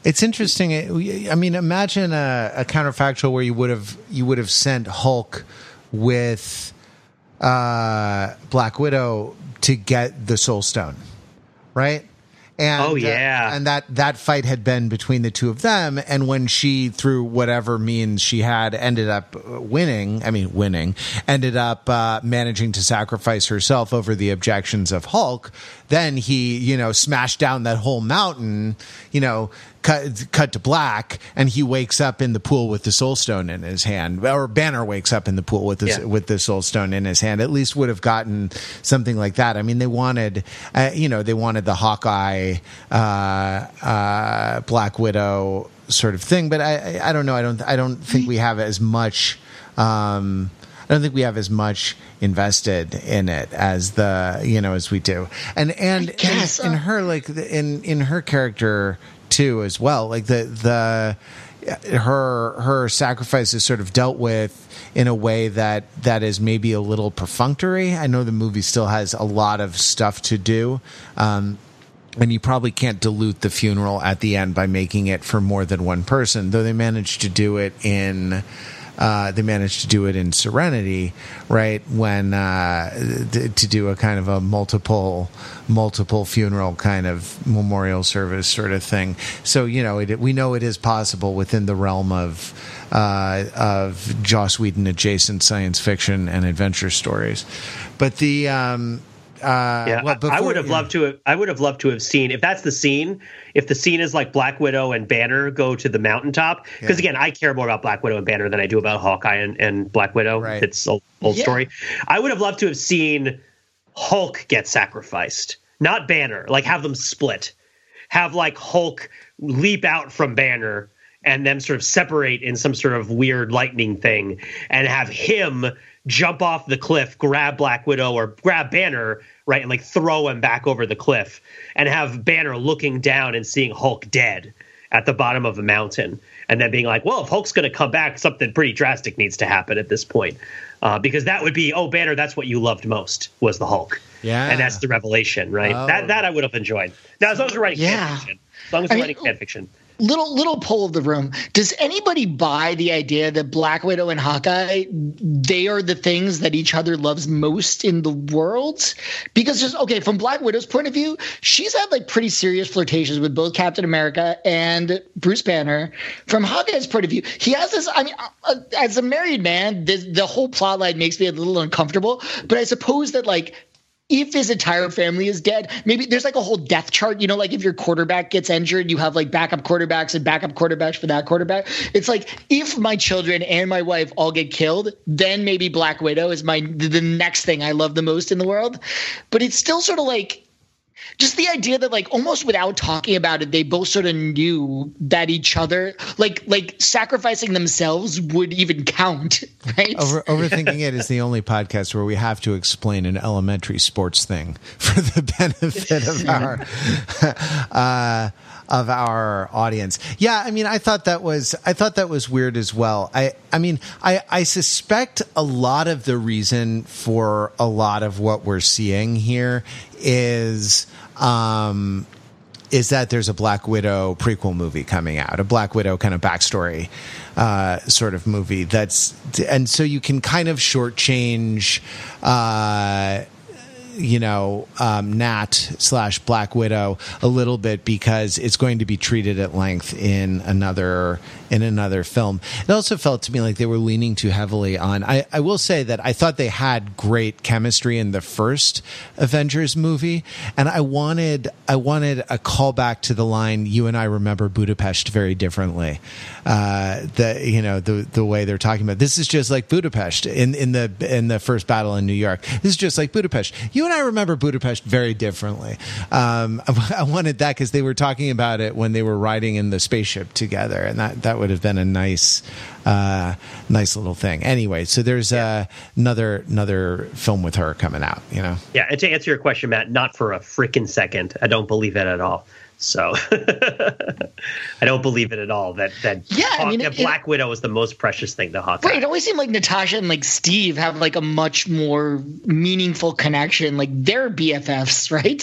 It's interesting. I mean, imagine a, a counterfactual where you would have you would have sent Hulk with uh, Black Widow to get the Soul Stone, right? And, oh yeah, uh, and that, that fight had been between the two of them, and when she, through whatever means she had, ended up winning. I mean, winning ended up uh, managing to sacrifice herself over the objections of Hulk. Then he, you know, smashed down that whole mountain. You know, cut cut to black, and he wakes up in the pool with the Soul Stone in his hand, or Banner wakes up in the pool with the yeah. with the Soul Stone in his hand. At least would have gotten something like that. I mean, they wanted, uh, you know, they wanted the Hawkeye. Uh, uh, Black Widow sort of thing, but I, I, I don't know. I don't. I don't think we have as much. Um, I don't think we have as much invested in it as the you know as we do. And and in, in her like in in her character too as well. Like the the her her sacrifice is sort of dealt with in a way that that is maybe a little perfunctory. I know the movie still has a lot of stuff to do. Um, And you probably can't dilute the funeral at the end by making it for more than one person, though they managed to do it in uh, they managed to do it in Serenity, right? When uh, th- to do a kind of a multiple multiple funeral kind of memorial service sort of thing. So you know it, we know it is possible within the realm of uh, of Joss Whedon adjacent science fiction and adventure stories, but the. Um, Uh, yeah, well, before, I would have loved to have, I would have loved to have seen if that's the scene, if the scene is like Black Widow and Banner go to the mountaintop, because yeah. again, I care more about Black Widow and Banner than I do about Hawkeye and, and Black Widow. Right. It's an old yeah. story. I would have loved to have seen Hulk get sacrificed, not Banner, like have them split, have like Hulk leap out from Banner and them sort of separate in some sort of weird lightning thing and have him jump off the cliff, grab Black Widow or grab Banner, right, and like throw him back over the cliff and have Banner looking down and seeing Hulk dead at the bottom of a mountain and then being like, well, if Hulk's going to come back, something pretty drastic needs to happen at this point uh, because that would be, oh, Banner, that's what you loved most was the Hulk. Yeah. And that's the revelation, right? Oh. That that I would have enjoyed. Now, as long as we're writing yeah. fan fiction. As long as we're I writing mean, fan fiction. Little little poll of the room. Does anybody buy the idea that Black Widow and Hawkeye, they are the things that each other loves most in the world? Because just okay, from Black Widow's point of view, she's had like pretty serious flirtations with both Captain America and Bruce Banner. From Hawkeye's point of view, he has this. I mean, uh, as a married man, this, the whole plot line makes me a little uncomfortable. But I suppose that like. If his entire family is dead, maybe there's like a whole death chart, you know, like if your quarterback gets injured, you have like backup quarterbacks and backup quarterbacks for that quarterback. It's like if my children and my wife all get killed, then maybe Black Widow is my the next thing I love the most in the world. But it's still sort of like just the idea that like almost without talking about it, they both sort of knew that each other like like sacrificing themselves would even count, right? Over, overthinking It is the only podcast where we have to explain an elementary sports thing for the benefit of our uh, of our audience. Yeah, I mean, I thought that was I thought that was weird as well. I I mean, I I suspect a lot of the reason for a lot of what we're seeing here is. Um, is that there's a Black Widow prequel movie coming out, a Black Widow kind of backstory uh, sort of movie. That's and so you can kind of shortchange, uh, you know, um, Nat slash Black Widow a little bit because it's going to be treated at length in another in another film. It also felt to me like they were leaning too heavily on. I, I will say that I thought they had great chemistry in the first Avengers movie, and I wanted I wanted a callback to the line "You and I remember Budapest very differently." Uh, the you know the the way they're talking about this is just like Budapest in in the in the first battle in New York. This is just like Budapest. You and I remember Budapest very differently. Um, I, I wanted that because they were talking about it when they were riding in the spaceship together, and that, that would have been a nice, uh, nice little thing. Anyway, so there's yeah. uh, another another film with her coming out. You know, yeah. And to answer your question, Matt, not for a freaking second, I don't believe it at all. So I don't believe it at all that that, yeah, Hawk, I mean, that it, Black it, Widow is the most precious thing to Hawkeye. Right, it always seemed like Natasha and like Steve have like a much more meaningful connection. Like they're B F Fs, right?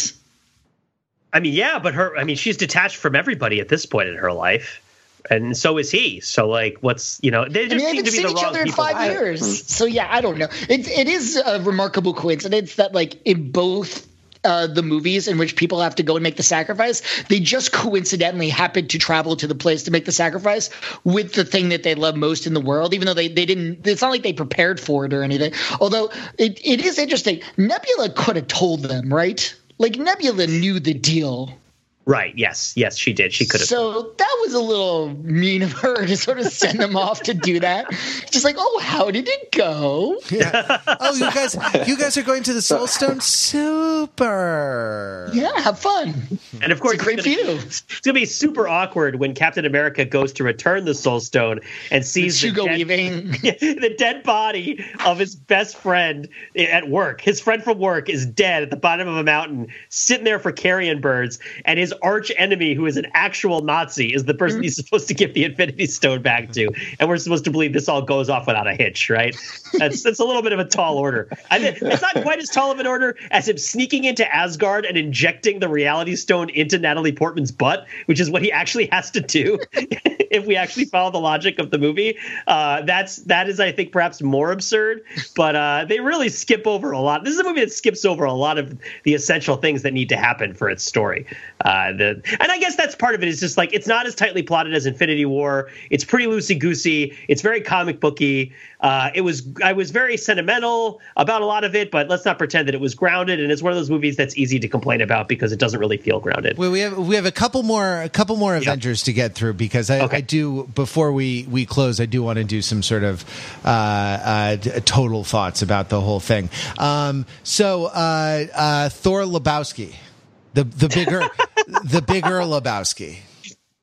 I mean, yeah, but her I mean, she's detached from everybody at this point in her life. And so is he. So, like, what's, you know, they just I mean, seem to be the wrong people. They haven't seen each other in five years. So, yeah, I don't know. It, it is a remarkable coincidence that, like, in both uh, the movies in which people have to go and make the sacrifice, they just coincidentally happened to travel to the place to make the sacrifice with the thing that they love most in the world, even though they, they didn't – it's not like they prepared for it or anything. Although it, it is interesting. Nebula could have told them, right? Like, Nebula knew the deal. Right. Yes. Yes, she did. She could have. So that was a little mean of her to sort of send them off to do that. Just like, oh, how did it go? Yeah. Oh, you guys, you guys are going to the Soul Stone? Super. Yeah. Have fun. And of course, it's a great view. It's going to be super awkward when Captain America goes to return the Soul Stone and sees the, the, dead, the dead body of his best friend at work. His friend from work is dead at the bottom of a mountain, sitting there for carrion birds, and his arch enemy, who is an actual Nazi, is the person he's supposed to give the Infinity Stone back to, and we're supposed to believe this all goes off without a hitch, right? That's that's a little bit of a tall order. I mean, it's not quite as tall of an order as him sneaking into Asgard and injecting the Reality Stone into Natalie Portman's butt, which is what he actually has to do. If we actually follow the logic of the movie, uh, that's that is, I think, perhaps more absurd. But uh, they really skip over a lot. This is a movie that skips over a lot of the essential things that need to happen for its story. Uh, the, and I guess that's part of it. It's just like it's not as tightly plotted as Infinity War. It's pretty loosey-goosey. It's very comic booky. Uh, it was I was very sentimental about a lot of it, but let's not pretend that it was grounded. And it's one of those movies that's easy to complain about because it doesn't really feel grounded. Well, we have we have a couple more a couple more Avengers yep. to get through because I, okay. I do before we, we close. I do want to do some sort of uh, uh, total thoughts about the whole thing. Um, so uh, uh, Thor Lebowski, the the bigger. The bigger Lebowski.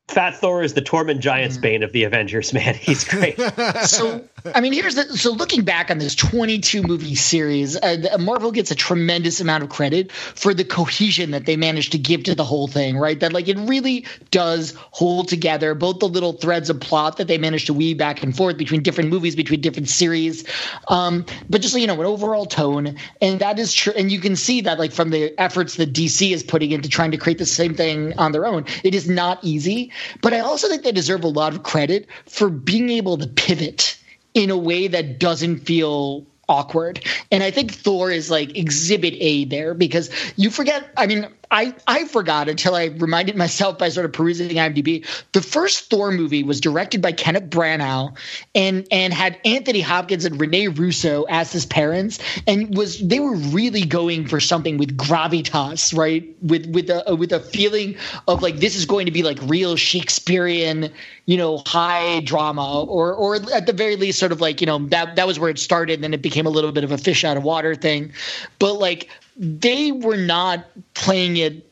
Fat Thor is the Tormund Giantsbane mm. of the Avengers, man. He's great. So, I mean, here's the – so looking back on this twenty-two movie series, uh, Marvel gets a tremendous amount of credit for the cohesion that they managed to give to the whole thing, right? That, like, it really does hold together both the little threads of plot that they managed to weave back and forth between different movies, between different series, um, but just, you know, an overall tone. And that is true – and you can see that, like, from the efforts that D C is putting into trying to create the same thing on their own. It is not easy. But I also think they deserve a lot of credit for being able to pivot in a way that doesn't feel awkward. And I think Thor is like exhibit A there because you forget – I mean I, I forgot until I reminded myself by sort of perusing IMDb. The first Thor movie was directed by Kenneth Branagh and and had Anthony Hopkins and Rene Russo as his parents, and was they were really going for something with gravitas, right? With with a with a feeling of like this is going to be like real Shakespearean, you know, high drama, or or at the very least sort of like, you know, that that was where it started, and then it became a little bit of a fish out of water thing. But like they were not playing it,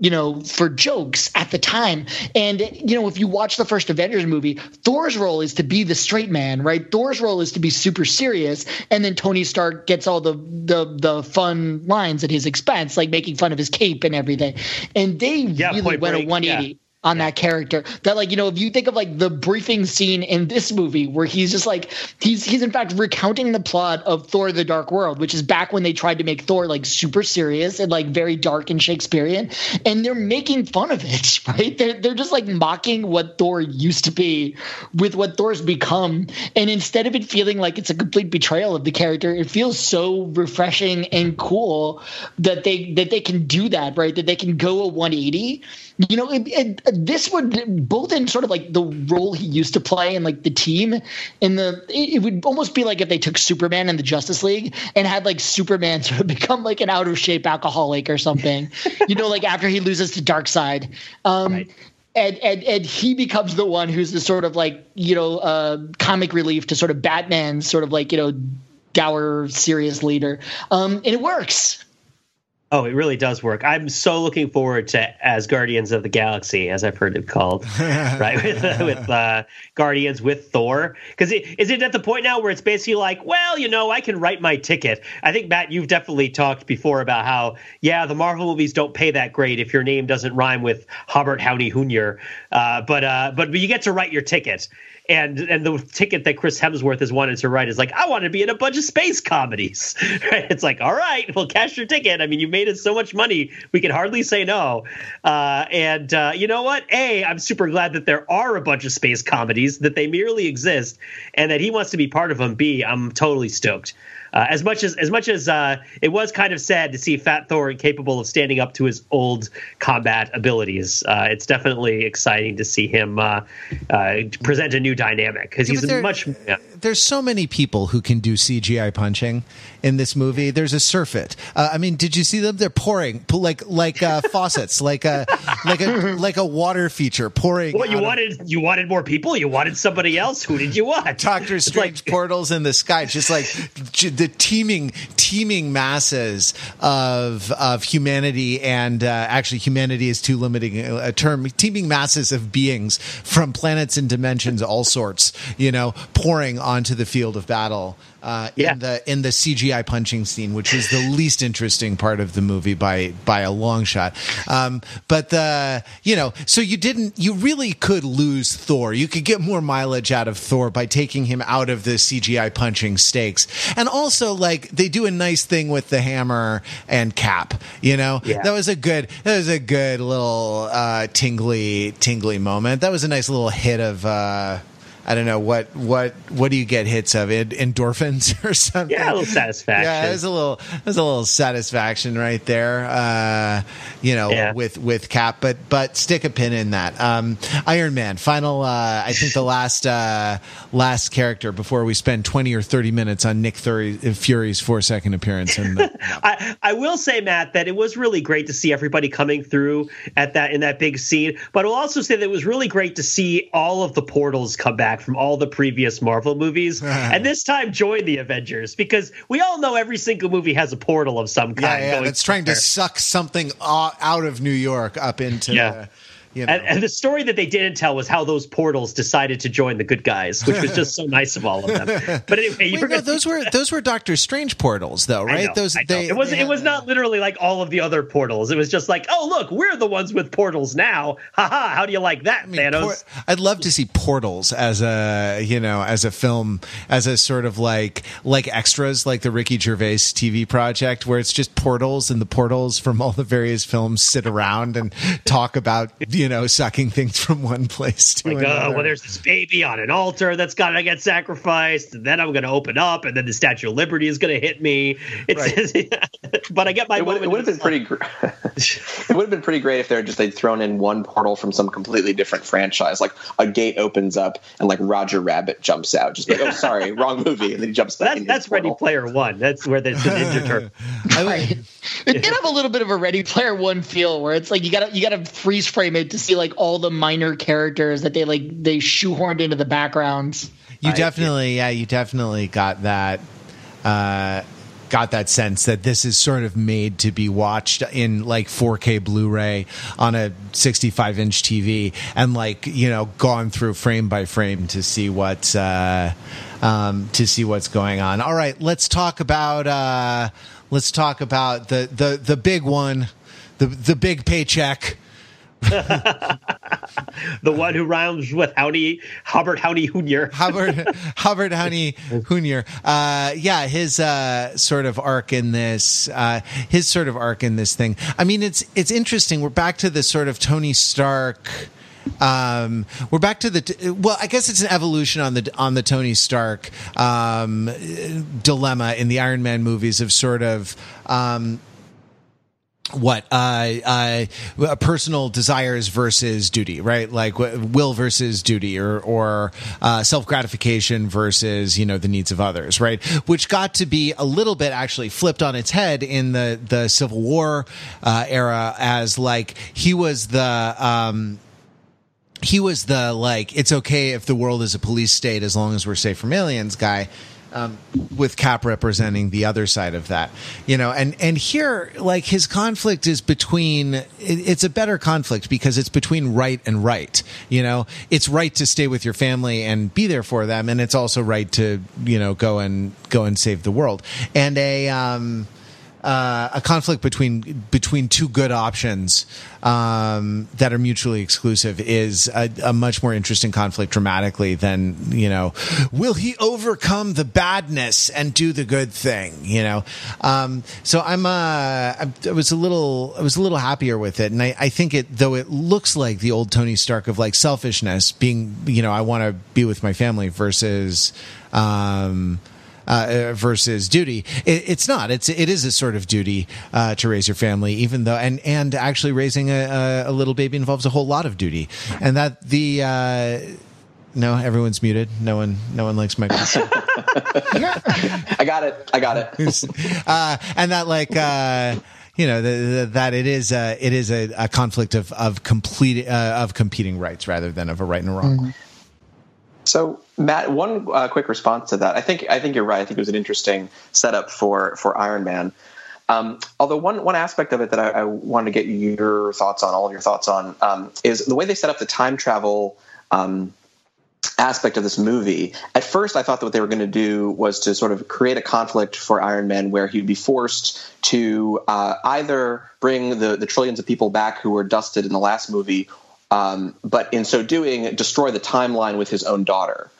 you know, for jokes at the time. And, you know, if you watch the first Avengers movie, Thor's role is to be the straight man, right? Thor's role is to be super serious. And then Tony Stark gets all the, the, the fun lines at his expense, like making fun of his cape and everything. And they yeah, really went break. a one eighty. Yeah. on that character that, like, you know, if you think of like the briefing scene in this movie where he's just like he's he's in fact recounting the plot of Thor the Dark World, which is back when they tried to make Thor like super serious and like very dark and Shakespearean, and they're making fun of it, right? They're, they're just like mocking what Thor used to be with what Thor's become, and instead of it feeling like it's a complete betrayal of the character, it feels so refreshing and cool that they that they can do that, right? That they can go a one eighty. You know, it, it, this would both in sort of like the role he used to play in like the team in the it, it would almost be like if they took Superman in the Justice League and had like Superman sort of become like an out of shape alcoholic or something, you know, like after he loses to Darkseid. Um, right. And, and and he becomes the one who's the sort of like, you know, uh, comic relief to sort of Batman's sort of like, you know, dour, serious leader. Um, and it works. Oh, it really does work. I'm so looking forward to as Guardians of the Galaxy, as I've heard it called, right? With, uh, with uh, Guardians with Thor. Because is it at the point now where it's basically like, well, you know, I can write my ticket. I think, Matt, you've definitely talked before about how, yeah, the Marvel movies don't pay that great if your name doesn't rhyme with Robert Downey Junior Uh, but uh, but you get to write your ticket. And and the ticket that Chris Hemsworth has wanted to write is like, I want to be in a bunch of space comedies. Right? It's like, all right, well, cash your ticket. I mean, you made us so much money, we can hardly say no. Uh, and uh, you know what? A, I'm super glad that there are a bunch of space comedies, that they merely exist, and that he wants to be part of them. B, I'm totally stoked. Uh, as much as as much as uh, it was kind of sad to see Fat Thor incapable of standing up to his old combat abilities, uh, it's definitely exciting to see him uh, uh, present a new dynamic, because yeah, he's there, much. Yeah. There's so many people who can do C G I punching in this movie. There's a surfeit. Uh, I mean, did you see them? They're pouring like like uh, faucets, like a like a like a water feature pouring. Well, you wanted of, you wanted more people. You wanted somebody else. Who did you want? Doctor Strange like, portals in the sky, just like. The teeming, teeming masses of of humanity, and uh, actually, humanity is too limiting a term. Teeming masses of beings from planets and dimensions, all sorts, you know, pouring onto the field of battle. Uh, yeah. in the in the C G I punching scene, which was the least interesting part of the movie by by a long shot. Um, but the you know, so you didn't you really could lose Thor. You could get more mileage out of Thor by taking him out of the C G I punching stakes. And also, like, they do a nice thing with the hammer and Cap. You know, yeah. that was a good that was a good little uh, tingly tingly moment. That was a nice little hit of. Uh, I don't know what what what do you get hits of it? Endorphins or something? Yeah, a little satisfaction. Yeah, there's a little there's a little satisfaction right there. Uh, you know, yeah. with with Cap, but but stick a pin in that. Um, Iron Man, final. Uh, I think the last uh, last character before we spend twenty or thirty minutes on Nick Fury's four second appearance. In the- I I will say, Matt, that it was really great to see everybody coming through at that in that big scene. But I'll also say that it was really great to see all of the portals come back from all the previous Marvel movies, and this time join the Avengers, because we all know every single movie has a portal of some kind. Yeah, yeah, it's trying to suck something out of New York up into yeah. the, you know. And, and the story that they didn't tell was how those portals decided to join the good guys, which was just so nice of all of them. But anyway, Wait, you were no, gonna... those were those were Doctor Strange portals, though, right? I know, those I know. They, it was they, it was not literally like all of the other portals. It was just like, oh look, we're the ones with portals now. Ha ha! How do you like that, I mean, Thanos? Por- I'd love to see portals as a you know as a film, as a sort of like like extras, like the Ricky Gervais T V project, where it's just portals, and the portals from all the various films sit around and talk about. You You know, sucking things from one place to like, another. Oh, well, there's this baby on an altar that's got to get sacrificed, and then I'm going to open up, and then the Statue of Liberty is going to hit me. It's, right. But I get my. It would, it would have been pretty. Gr- it would have been pretty great if they're just they'd thrown in one portal from some completely different franchise, like a gate opens up and like Roger Rabbit jumps out. Just like, oh, sorry, wrong movie, and then he jumps back. That's, in that's Ready Player One. That's where there's an interterm. Right. It did have a little bit of a Ready Player One feel, where it's like you got you got to freeze frame it. To see like all the minor characters that they like they shoehorned into the backgrounds. You I, definitely, yeah. yeah, you definitely got that, uh, got that sense that this is sort of made to be watched in like four K Blu-ray on a sixty-five inch T V, and like you know gone through frame by frame to see what's uh, um, to see what's going on. All right, let's talk about uh, let's talk about the the the big one, the the big paycheck. The one who rhymes with Howdy, Robert Downey Junior Robert Robert Downey Junior Uh, yeah, his uh, sort of arc in this, uh, his sort of arc in this thing. I mean, it's it's interesting. We're back to this sort of Tony Stark. Um, we're back to the t- well. I guess it's an evolution on the on the Tony Stark um, dilemma in the Iron Man movies of sort of. Um, What uh, uh, personal desires versus duty, right? Like will versus duty, or or uh, self gratification versus you know the needs of others, right? Which got to be a little bit actually flipped on its head in the the Civil War uh, era, as like he was the. Um, He was the like it's okay if the world is a police state as long as we're safe from aliens guy, um, with Cap representing the other side of that, you know, and, and here, like, his conflict is between, it, it's a better conflict because it's between right and right, you know, it's right to stay with your family and be there for them. And it's also right to, you know, go and go and save the world. And a, um, Uh, a conflict between between two good options um, that are mutually exclusive is a, a much more interesting conflict dramatically than, you know, will he overcome the badness and do the good thing, you know? Um, so I'm uh, I, I was a little I was a little happier with it, and I, I think it though it looks like the old Tony Stark of, like, selfishness being, you know, I want to be with my family versus. Um, Uh, versus duty, it, it's not. It's it is a sort of duty uh, to raise your family, even though and and actually raising a, a little baby involves a whole lot of duty, and that the uh, no, everyone's muted. No one, no one likes my. I got it. I got it. uh, and that like. Uh, You know the, the, that it is a, it is a, a conflict of of complete uh, of competing rights rather than of a right and a wrong. Mm-hmm. So, Matt, one uh, quick response to that. I think I think you're right. I think it was an interesting setup for for Iron Man. Um, although one one aspect of it that I, I wanted to get your thoughts on, all of your thoughts on, um, is the way they set up the time travel um, aspect of this movie. At first, I thought that what they were going to do was to sort of create a conflict for Iron Man where he'd be forced to uh, either bring the, the trillions of people back who were dusted in the last movie, Um, but in so doing, destroy the timeline with his own daughter.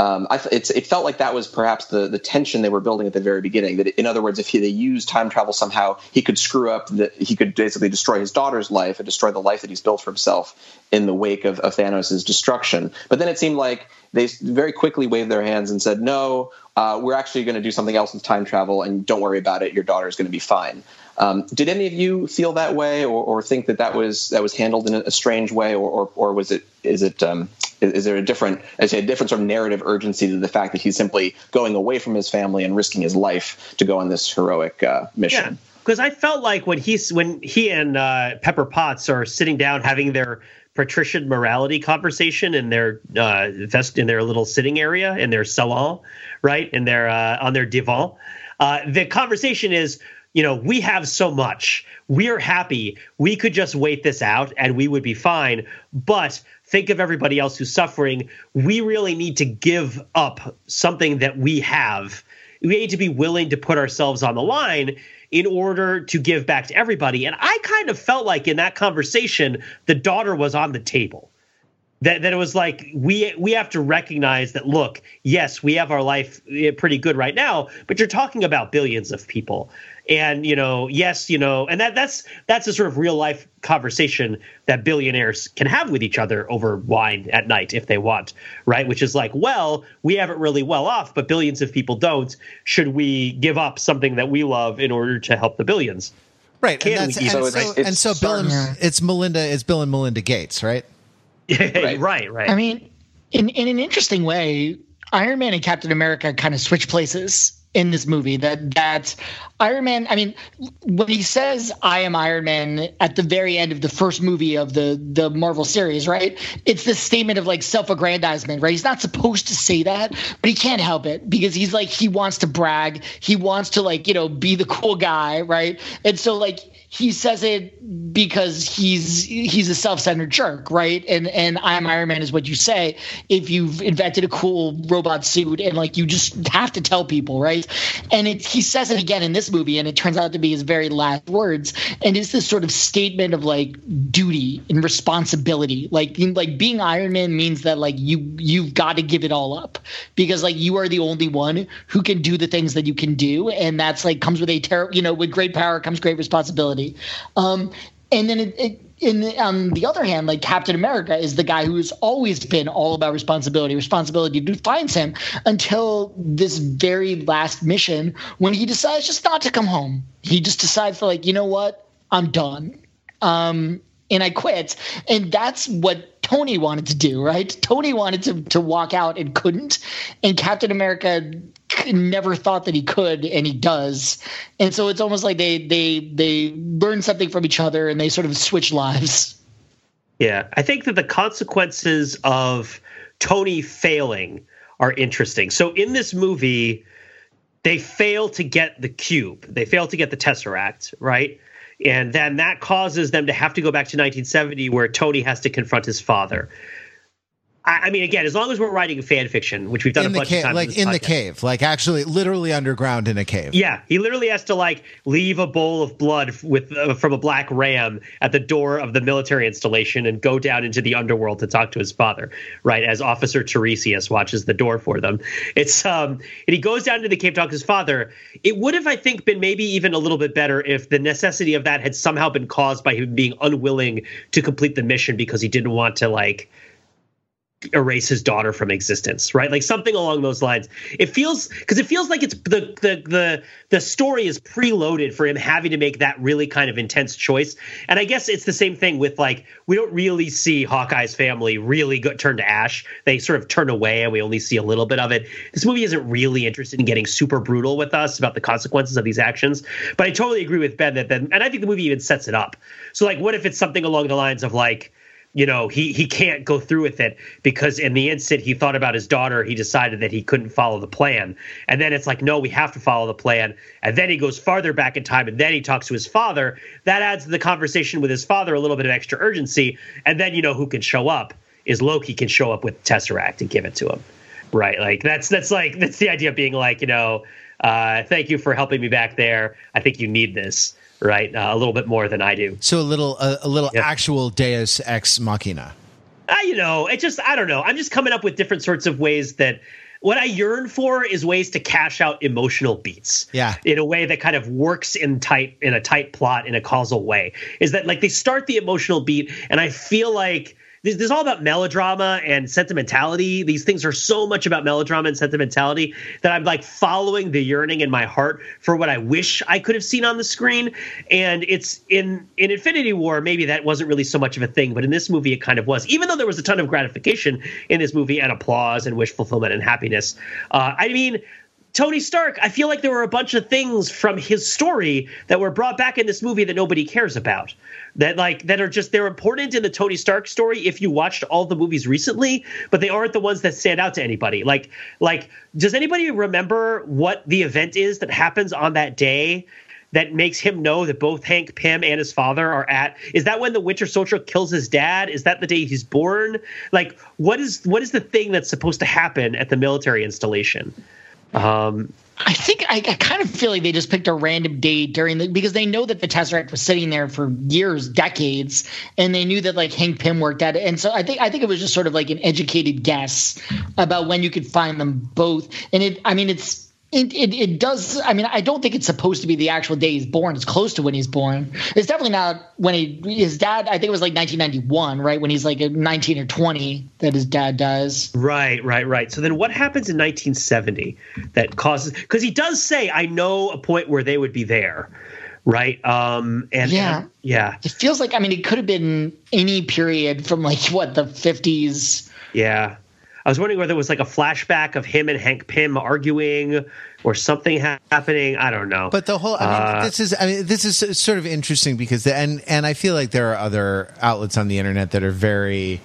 Um, I, it's, it felt like that was perhaps the, the tension they were building at the very beginning. That, in other words, if he, they used time travel somehow, he could screw up that he could basically destroy his daughter's life and destroy the life that he's built for himself in the wake of, of Thanos' destruction. But then it seemed like they very quickly waved their hands and said, "No, uh, we're actually going to do something else with time travel, and don't worry about it. Your daughter's going to be fine." Um, did any of you feel that way, or, or think that that was that was handled in a strange way, or or, or was it is it um, is, is there a different I say a different sort of narrative urgency to the fact that he's simply going away from his family and risking his life to go on this heroic uh, mission? Because yeah, I felt like when he's when he and uh, Pepper Potts are sitting down having their patrician morality conversation in their uh, vest in their little sitting area in their salon, right, in their uh, on their divan, uh, the conversation is, you know, we have so much. We're happy. We could just wait this out and we would be fine. But think of everybody else who's suffering. We really need to give up something that we have. We need to be willing to put ourselves on the line in order to give back to everybody. And I kind of felt like in that conversation, the daughter was on the table. That, that it was like, we we have to recognize that, look, yes, we have our life pretty good right now, but you're talking about billions of people. And, you know, yes, you know, and that that's that's a sort of real life conversation that billionaires can have with each other over wine at night if they want, right? Which is like, well, we have it really well off, but billions of people don't. Should we give up something that we love in order to help the billions? Right. Can and, that's, we and, so, right? and so Bill and yeah. it's Melinda, it's Bill and Melinda Gates, right? right. right, right. I mean, in, in an interesting way, Iron Man and Captain America kind of switch places in this movie. That that Iron Man, I mean, when he says I am Iron Man at the very end of the first movie of the the Marvel series, right? It's this statement of like self-aggrandizement, right? He's not supposed to say that, but he can't help it because he's like, he wants to brag. He wants to like, you know, be the cool guy, right? And so like he says it because he's he's a self-centered jerk, right? And and I am Iron Man is what you say if you've invented a cool robot suit and like you just have to tell people, right? And it, he says it again in this movie, and it turns out to be his very last words. And it's this sort of statement of like duty and responsibility. Like like being Iron Man means that like you you've got to give it all up because like you are the only one who can do the things that you can do, and that's like comes with a ter- you know with great power comes great responsibility. Um, and then it, it, in the, on the other hand, like Captain America is the guy who has always been all about responsibility. Responsibility defines him until this very last mission when he decides just not to come home. He just decides to like, you know what, I'm done. Um, and I quit. And that's what Tony wanted to do, right? Tony wanted to, to walk out and couldn't. And Captain America never thought that he could, and he does. And so it's almost like they they they learn something from each other and they sort of switch lives. Yeah, I think that the consequences of Tony failing are interesting. So in this movie, they fail to get the cube. They fail to get the Tesseract, right? And then that causes them to have to go back to nineteen seventy, where Tony has to confront his father. I mean, again, as long as we're writing fan fiction, which we've done a bunch of times, like in the cave, like actually, literally underground in a cave. Yeah, he literally has to like leave a bowl of blood with uh, from a black ram at the door of the military installation and go down into the underworld to talk to his father. Right, as Officer Tiresias watches the door for them, it's um, and he goes down to the cave to talk to his father. It would have, I think, been maybe even a little bit better if the necessity of that had somehow been caused by him being unwilling to complete the mission because he didn't want to like erase his daughter from existence, right? Like something along those lines. It feels because it feels like it's the the the the story is preloaded for him having to make that really kind of intense choice. And I guess it's the same thing with like we don't really see Hawkeye's family really go, turn to ash. They sort of turn away, and we only see a little bit of it. This movie isn't really interested in getting super brutal with us about the consequences of these actions. But I totally agree with Ben that then, and I think the movie even sets it up. So like, what if it's something along the lines of like, you know, he he can't go through with it because in the instant he thought about his daughter, he decided that he couldn't follow the plan. And then it's like, no, we have to follow the plan. And then he goes farther back in time, and then he talks to his father. That adds to the conversation with his father a little bit of extra urgency. And then, you know, who can show up is Loki can show up with Tesseract and give it to him. Right. Like that's that's like that's the idea of being like, you know, uh, thank you for helping me back there. I think you need this. Right, uh, a little bit more than I do. So a little, uh, a little yep. actual Deus Ex Machina. Uh, you know, it just, I don't know. I'm just coming up with different sorts of ways that what I yearn for is ways to cash out emotional beats. Yeah, in a way that kind of works in tight in a tight plot in a causal way. Is that like they start the emotional beat, and I feel like this, this is all about melodrama and sentimentality. These things are so much about melodrama and sentimentality that I'm like following the yearning in my heart for what I wish I could have seen on the screen. And it's in, in Infinity War, maybe that wasn't really so much of a thing, but in this movie, it kind of was, even though there was a ton of gratification in this movie and applause and wish fulfillment and happiness. Uh, I mean, Tony Stark, I feel like there were a bunch of things from his story that were brought back in this movie that nobody cares about, that like that are just they're important in the Tony Stark story if you watched all the movies recently, but they aren't the ones that stand out to anybody. Like like does anybody remember what the event is that happens on that day that makes him know that both Hank Pym and his father are at? Is that when the Winter Soldier kills his dad? Is that the day he's born? Like what is what is the thing that's supposed to happen at the military installation? Um, I think I, I kind of feel like they just picked a random day during the because they know that the Tesseract was sitting there for years, decades, and they knew that like Hank Pym worked at it. And so I think I think it was just sort of like an educated guess about when you could find them both. And it I mean it's It, it it does. I mean, I don't think it's supposed to be the actual day he's born. It's close to when he's born. It's definitely not when he his dad. I think it was like nineteen ninety-one, right? When he's like nineteen or twenty, that his dad dies. Right, right, right. So then, what happens in nineteen seventy that causes? Because he does say, "I know a point where they would be there." Right. Um, and yeah, and, yeah. It feels like I mean, it could have been any period from like what the fifties. Yeah. I was wondering whether it was like a flashback of him and Hank Pym arguing or something ha- happening. I don't know. But the whole I mean, uh, this is I mean, this is sort of interesting because the, and and I feel like there are other outlets on the internet that are very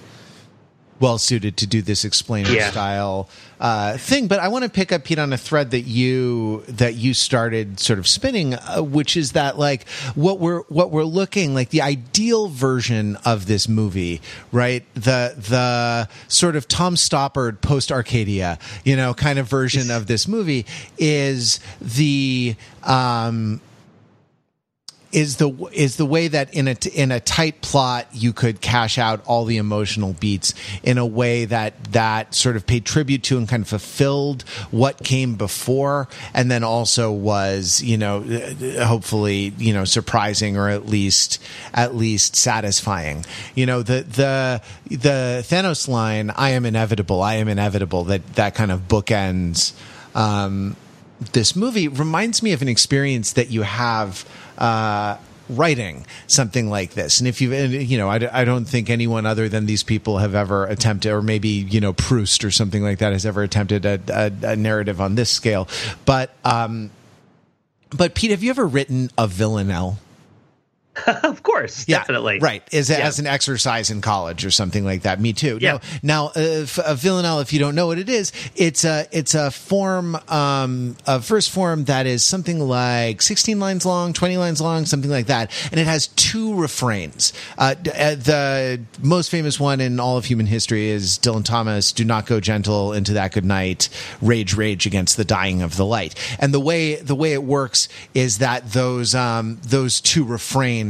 well suited to do this explainer yeah. style uh, thing. But I want to pick up, Pete, on a thread that you that you started sort of spinning, uh, which is that like what we're what we're looking like the ideal version of this movie, right? The the sort of Tom Stoppard post Arcadia, you know, kind of version of this movie is the. Um, Is the is the way that in a in a tight plot you could cash out all the emotional beats in a way that that sort of paid tribute to and kind of fulfilled what came before, and then also was, you know, hopefully, you know, surprising or at least at least satisfying. You know, the the the Thanos line, "I am inevitable, I am inevitable," that that kind of bookends um, this movie reminds me of an experience that you have. Uh, writing something like this. And if you, you know, I, I don't think anyone other than these people have ever attempted, or maybe, you know, Proust or something like that has ever attempted a, a, a narrative on this scale. But, um, but Pete, have you ever written a villanelle? Of course. Yeah, definitely. Right. As, yeah. as an exercise in college or something like that. Me too. Yeah. Now, now if, uh, villanelle, if you don't know what it is, it's a, it's a form, um, a verse form that is something like sixteen lines long, twenty lines long, something like that. And it has two refrains. Uh, the most famous one in all of human history is Dylan Thomas, "Do not go gentle into that good night, rage, rage against the dying of the light." And the way, the way it works is that those, um, those two refrains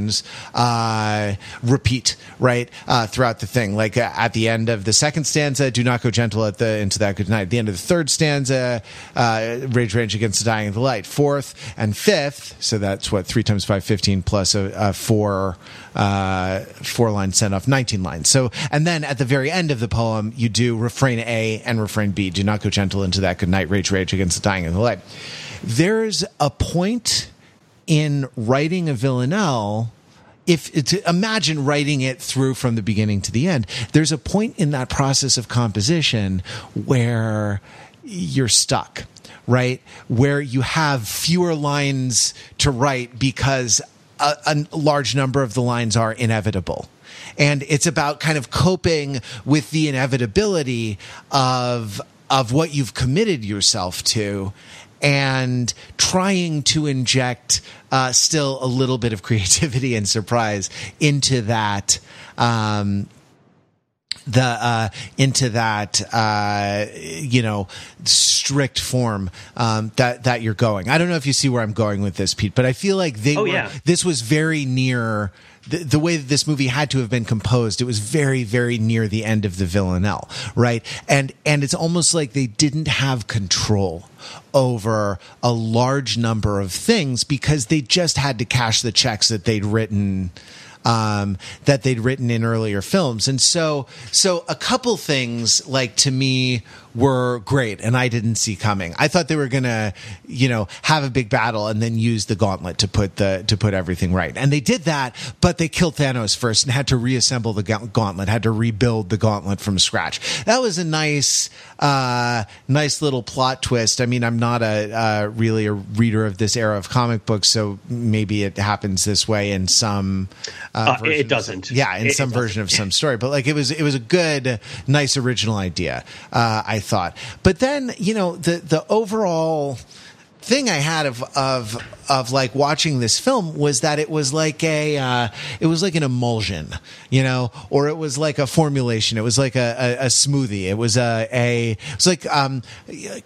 Uh, repeat right uh, throughout the thing. Like uh, at the end of the second stanza, "Do not go gentle at the into that good night." At the end of the third stanza, uh, "Rage, rage against the dying of the light." Fourth and fifth. So that's what three times five, fifteen plus a, a four, uh, four line send off, nineteen lines. So and then at the very end of the poem, you do refrain A and refrain B. "Do not go gentle into that good night. Rage, rage against the dying of the light." There's a point in writing a villanelle, if to imagine writing it through from the beginning to the end, there's a point in that process of composition where you're stuck, right? Where you have fewer lines to write because a, a large number of the lines are inevitable. And it's about kind of coping with the inevitability of of what you've committed yourself to, and trying to inject uh, still a little bit of creativity and surprise into that, um, the uh, into that uh, you know strict form um, that that you're going. I don't know if you see where I'm going with this, Pete, but I feel like they oh, were, yeah. this was very near. The way that this movie had to have been composed, it was very, very near the end of the villanelle, right? And and it's almost like they didn't have control over a large number of things because they just had to cash the checks that they'd written, um, that they'd written in earlier films. And so, so a couple things, like, to me, were great and I didn't see coming. I thought they were going to, you know, have a big battle and then use the gauntlet to put the to put everything right. And they did that, but they killed Thanos first and had to reassemble the gauntlet, had to rebuild the gauntlet from scratch. That was a nice uh, nice little plot twist. I mean, I'm not a uh, really a reader of this era of comic books, so maybe it happens this way in some uh, uh, it doesn't. Of, yeah, in it, some it version of some story, but like it was it was a good nice original idea. Uh, I thought. But then, you know, the the overall thing I had of of of like watching this film was that it was like a uh, it was like an emulsion, you know, or it was like a formulation. It was like a, a, a smoothie. It was a, a it's like um,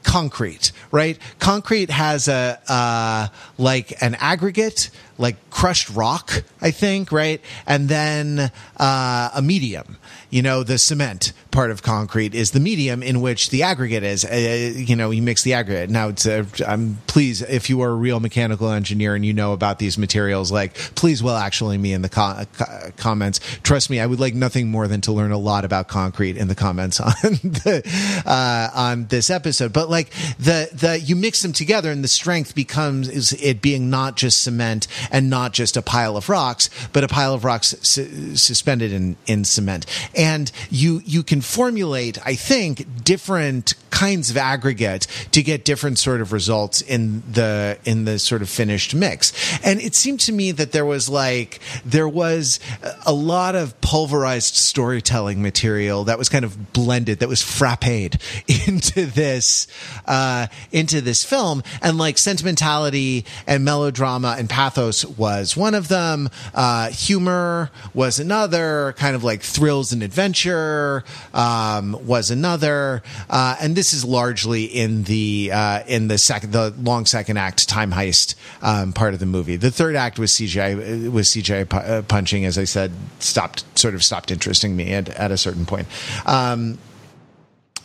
concrete, right? Concrete has a uh, like an aggregate, like crushed rock, I think, right? And then uh, a medium. You know, the cement part of concrete is the medium in which the aggregate is. Uh, you know, you mix the aggregate. Now, it's a, I'm please, if you are a real mechanical engineer and you know about these materials, like, please well actually me in the co- co- comments. Trust me, I would like nothing more than to learn a lot about concrete in the comments on the, uh, on this episode. But like the the you mix them together and the strength becomes is it being not just cement and not just a pile of rocks, but a pile of rocks su- suspended in in cement. And you you can formulate, I think, different kinds of aggregate to get different sort of results in the in the sort of finished mix. And it seemed to me that there was like there was a lot of pulverized storytelling material that was kind of blended, that was frappéd into this uh, into this film. And like sentimentality and melodrama and pathos was one of them. Uh, humor was another. Kind of like thrills and adventure um, was another, uh, and this is largely in the uh, in the second, the long second act time heist um, part of the movie. The third act was C G I was C G I pu- uh, punching, as I said, stopped sort of stopped interesting me at, at a certain point. Um,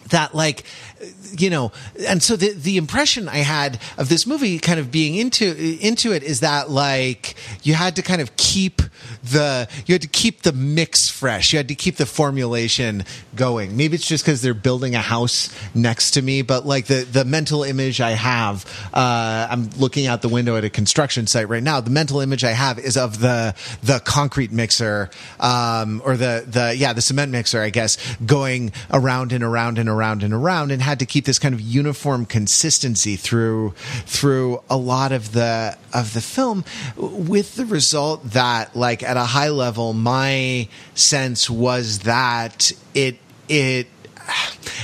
that like. You know, and so the the impression I had of this movie kind of being into into it is that like you had to kind of keep the you had to keep the mix fresh. You had to keep the formulation going. Maybe it's just because they're building a house next to me, but like the, the mental image I have, uh, I'm looking out the window at a construction site right now. The mental image I have is of the the concrete mixer um, or the the yeah the cement mixer, I guess, going around and around and around. around and around, and had to keep this kind of uniform consistency through through a lot of the of the film, with the result that, like, at a high level, my sense was that it it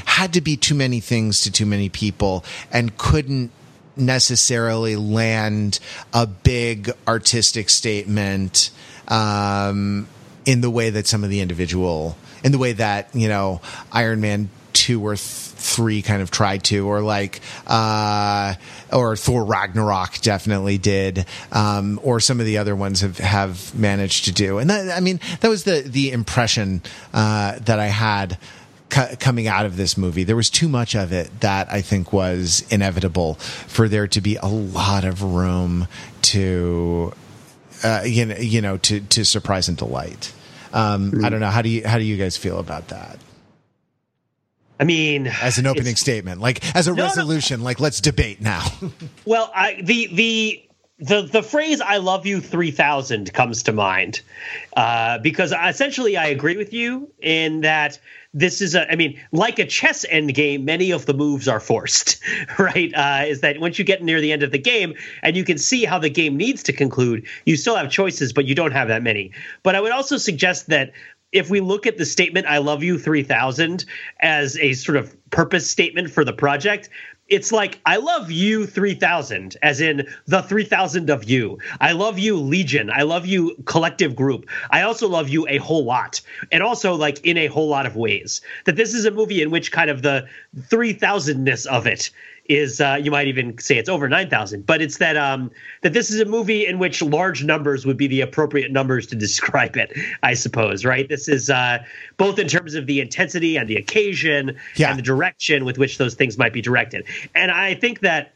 had to be too many things to too many people, and couldn't necessarily land a big artistic statement um, in the way that some of the individual, in the way that, you know, Iron Man two or th- three kind of tried to, or like, uh, or Thor Ragnarok definitely did, um, or some of the other ones have, have managed to do. And that, I mean, that was the, the impression uh, that I had coming out of this movie. There was too much of it that I think was inevitable for there to be a lot of room to, uh, you know, you know, to, to surprise and delight. Um, mm-hmm. I don't know. How do you, how do you guys feel about that? I mean, as an opening statement, like as a no, resolution, no. Like, let's debate now. Well, I, the, the, The the phrase "I love you three thousand" comes to mind uh, because essentially I agree with you in that this is a, I mean, like a chess end game, many of the moves are forced, right? Uh, is that once you get near the end of the game and you can see how the game needs to conclude, you still have choices, but you don't have that many. But I would also suggest that if we look at the statement "I love you three thousand" as a sort of purpose statement for the project, it's like, I love you three thousand, as in the three thousand of you. I love you, Legion. I love you, collective group. I also love you a whole lot. And also, like, in a whole lot of ways. That this is a movie in which kind of the three thousand-ness of it is, uh, you might even say it's over nine thousand. But it's that um, that this is a movie in which large numbers would be the appropriate numbers to describe it, I suppose, right? This is uh, both in terms of the intensity and the occasion yeah. and the direction with which those things might be directed. And I think that,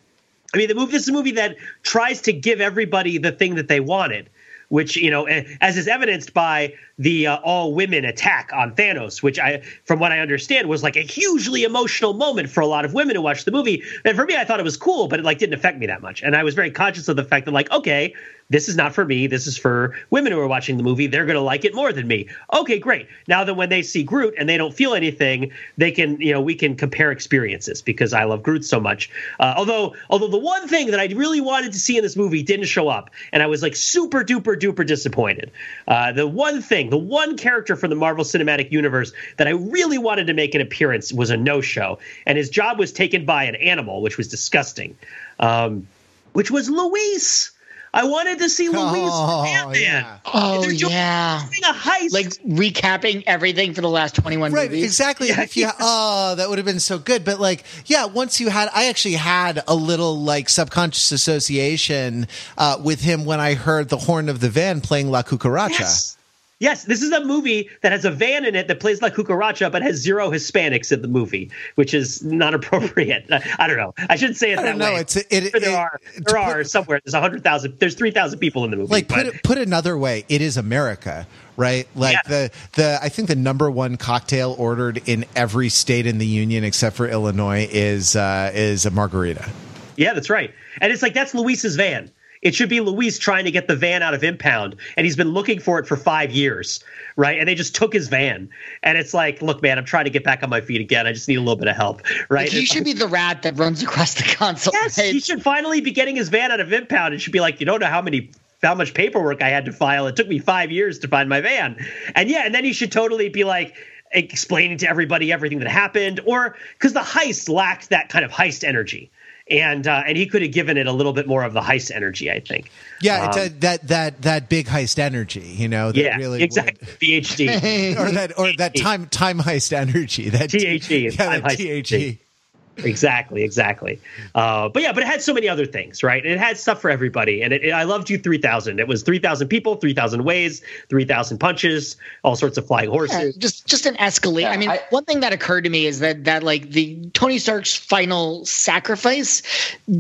I mean, the movie, this is a movie that tries to give everybody the thing that they wanted, which, you know, as is evidenced by the uh, all-women attack on Thanos, which I, from what I understand, was like a hugely emotional moment for a lot of women who watched the movie. And for me, I thought it was cool, but it like didn't affect me that much. And I was very conscious of the fact that, like, okay, this is not for me. This is for women who are watching the movie. They're going to like it more than me. Okay, great. Now that when they see Groot and they don't feel anything, they can, you know, we can compare experiences because I love Groot so much. Uh, although, although the one thing that I really wanted to see in this movie didn't show up, and I was like super duper duper disappointed. Uh, the one thing. The one character from the Marvel Cinematic Universe that I really wanted to make an appearance was a no-show, and his job was taken by an animal, which was disgusting, um, which was Luis. I wanted to see Luis oh, from Batman. Yeah. Oh, they're doing, yeah. They're doing a heist. Like recapping everything for the last twenty-one right, movies. Right, exactly. Yeah. If you, oh, that would have been so good. But like, yeah, once you had – I actually had a little like subconscious association uh, with him when I heard the horn of the van playing La Cucaracha. Yes. Yes, this is a movie that has a van in it that plays La Cucaracha but has zero Hispanics in the movie, which is not appropriate. I don't know. I shouldn't say it I that way. I don't know. It, there it, are, there put, are somewhere. There's one hundred thousand. There's three thousand people in the movie. Like, put, put another way, it is America, right? Like yeah. the the I think the number one cocktail ordered in every state in the union except for Illinois is uh, is a margarita. Yeah, that's right. And it's like that's Luis's van. It should be Luis trying to get the van out of impound, and he's been looking for it for five years, right? And they just took his van. And it's like, look, man, I'm trying to get back on my feet again. I just need a little bit of help, right? Like, he should be the rat that runs across the console. Yes, he should finally be getting his van out of impound. It should be like, you don't know how many – how much paperwork I had to file. It took me five years to find my van. And, yeah, and then he should totally be like – explaining to everybody everything that happened, or – because the heist lacked that kind of heist energy. And uh, and he could have given it a little bit more of the heist energy, I think. Yeah, um, it, that that that big heist energy, you know. That yeah, really exactly. Would... T H D or that or that time time heist energy. That T H D, yeah, that T H D. Exactly, exactly. Uh, but yeah, but it had so many other things, right? It had stuff for everybody, and it, it, I loved you three thousand. It was three thousand people, three thousand ways, three thousand punches, all sorts of flying horses. Yeah, just, just an escalate. Yeah, I mean, I, one thing that occurred to me is that that like the Tony Stark's final sacrifice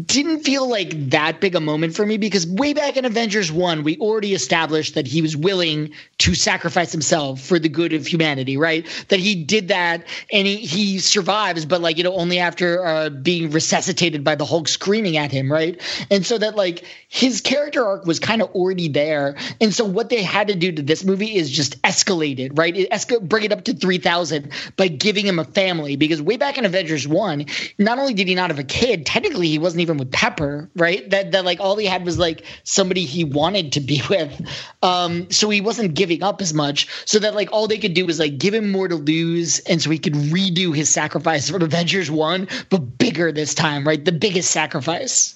didn't feel like that big a moment for me because way back in Avengers one, we already established that he was willing to sacrifice himself for the good of humanity, right? That he did that, and he, he survives, but like you know, only after character uh, being resuscitated by the Hulk screaming at him, right? And so that, like, his character arc was kind of already there. And so what they had to do to this movie is just escalate it, right? It escal- bring it up to three thousand by giving him a family, because way back in Avengers one, not only did he not have a kid, technically he wasn't even with Pepper, right? That, that like, all he had was, like, somebody he wanted to be with. Um, so he wasn't giving up as much. So that, like, all they could do was, like, give him more to lose, and so he could redo his sacrifice from Avengers one, but bigger this time, right? The biggest sacrifice.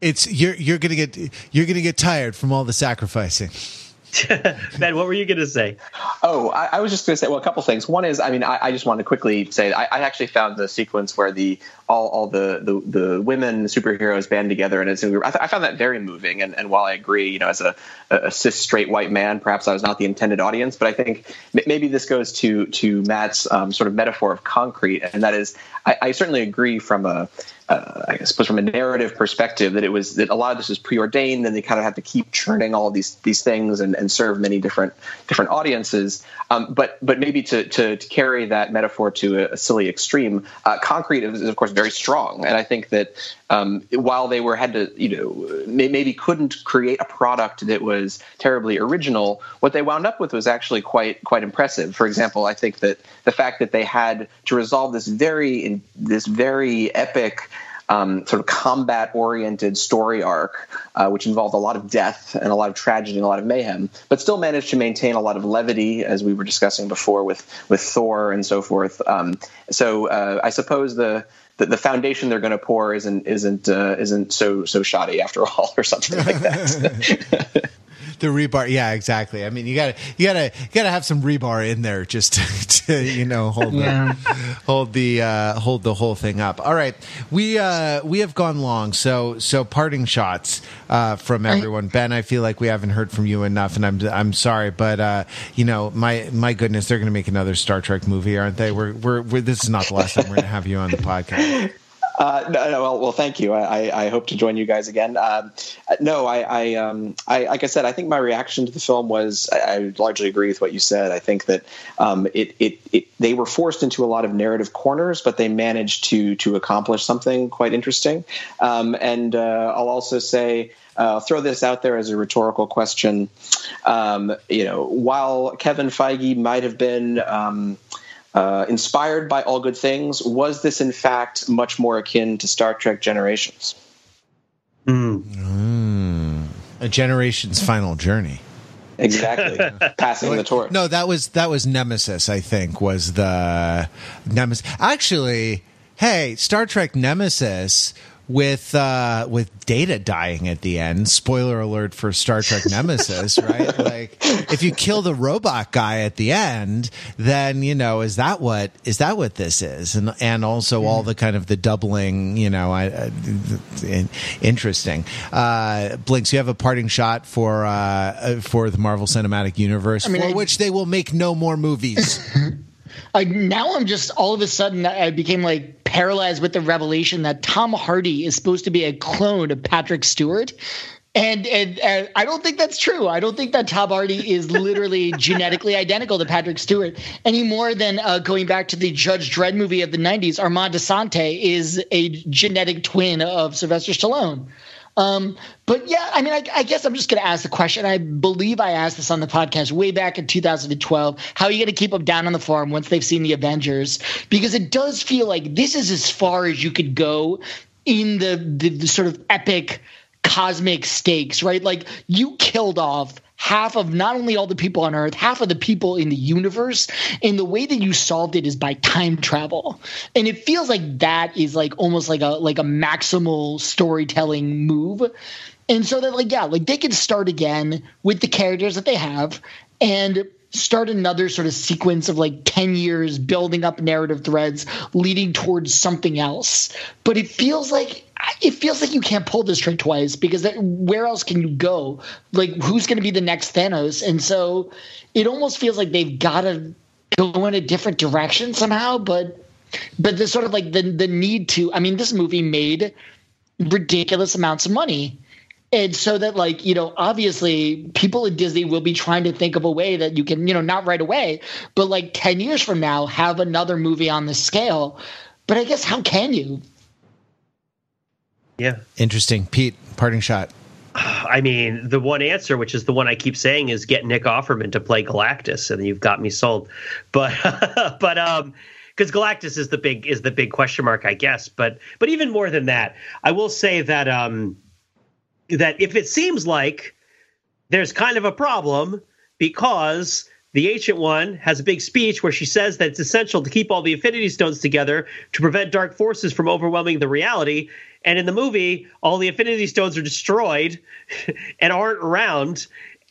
It's you're you're gonna get you're gonna get tired from all the sacrificing. Ben, what were you gonna say? Oh, I, I was just gonna say, well, a couple things. One is, I mean, I, I just want to quickly say I, I actually found the sequence where the all all the the, the women superheroes band together, and it's I, th- I found that very moving. And, and while I agree, you know, as a, a cis straight white man, perhaps I was not the intended audience, but I think maybe this goes to to Matt's um, sort of metaphor of concrete, and that is, I, I certainly agree from a. Uh, I suppose from a narrative perspective, that it was that a lot of this was preordained, and they kind of have to keep churning all these these things and, and serve many different different audiences. Um, but but maybe to, to to carry that metaphor to a, a silly extreme, uh, concrete is, is of course very strong, and I think that um, while they were had to you know maybe couldn't create a product that was terribly original, what they wound up with was actually quite quite impressive. For example, I think that the fact that they had to resolve this very this very epic. Um, sort of combat-oriented story arc, uh, which involved a lot of death and a lot of tragedy and a lot of mayhem, but still managed to maintain a lot of levity, as we were discussing before with with Thor and so forth. Um, so uh, I suppose the, the the foundation they're going to pour isn't isn't uh, isn't so so shoddy after all, or something like that. The rebar, yeah, exactly. I mean, you gotta, you gotta, you gotta have some rebar in there just to, to you know, hold, yeah. the, hold the, uh, hold the whole thing up. All right, we uh, we have gone long, so so parting shots uh, from everyone. I, Ben, I feel like we haven't heard from you enough, and I'm I'm sorry, but uh, you know, my my goodness, they're gonna make another Star Trek movie, aren't they? We're we're, we're this is not the last time we're gonna have you on the podcast. Uh, no, no, well, well, thank you. I, I hope to join you guys again. Uh, no, I, I, um, I, like I said, I think my reaction to the film was I, I largely agree with what you said. I think that um, it, it, it, they were forced into a lot of narrative corners, but they managed to to accomplish something quite interesting. Um, and uh, I'll also say. Uh, throw this out there as a rhetorical question. Um, you know, while Kevin Feige might have been. Um, Uh, inspired by all good things, was this in fact much more akin to Star Trek Generations? Mm. Mm. A generation's final journey. Exactly. Passing like, the torch. No, that was that was Nemesis, I think, was the Nemesis. Actually, hey, Star Trek Nemesis with uh, with Data dying at the end. Spoiler alert for Star Trek Nemesis, right? Like, if you kill the robot guy at the end, then, you know, is that what is that what this is? And and also all the kind of the doubling, you know, I, I, interesting. Uh, Blinks, you have a parting shot for uh, for the Marvel Cinematic Universe, I mean, for I... which they will make no more movies. Like, now I'm just all of a sudden I became like paralyzed with the revelation that Tom Hardy is supposed to be a clone of Patrick Stewart. And, and and I don't think that's true. I don't think that Tom Hardy is literally genetically identical to Patrick Stewart any more than uh, going back to the Judge Dredd movie of the nineties. Armand DeSante is a genetic twin of Sylvester Stallone. Um, but yeah, I mean, I, I guess I'm just going to ask the question. I believe I asked this on the podcast way back in two thousand twelve. How are you going to keep them down on the farm once they've seen the Avengers? Because it does feel like this is as far as you could go in the, the, the sort of epic cosmic stakes, right? Like, you killed off half of not only all the people on Earth, half of the people in the universe, and the way that you solved it is by time travel. And it feels like that is like almost like a like a maximal storytelling move. And so that, like, yeah, like, they could start again with the characters that they have and start another sort of sequence of like ten years building up narrative threads leading towards something else. But it feels like It feels like you can't pull this trick twice, because that, where else can you go? Like, who's going to be the next Thanos? And so it almost feels like they've got to go in a different direction somehow. But but the sort of like the the need to – I mean, this movie made ridiculous amounts of money. And so that, like, you know, obviously people at Disney will be trying to think of a way that you can, you know, not right away, but like ten years from now have another movie on this scale – But I guess how can you? Yeah. Interesting. Pete, parting shot. I mean, the one answer, which is the one I keep saying, is get Nick Offerman to play Galactus, and you've got me sold. But but um, because Galactus is the big is the big question mark, I guess. But but even more than that, I will say that um, that if it seems like there's kind of a problem because the Ancient One has a big speech where she says that it's essential to keep all the Infinity Stones together to prevent dark forces from overwhelming the reality. And in the movie, all the Infinity Stones are destroyed and aren't around.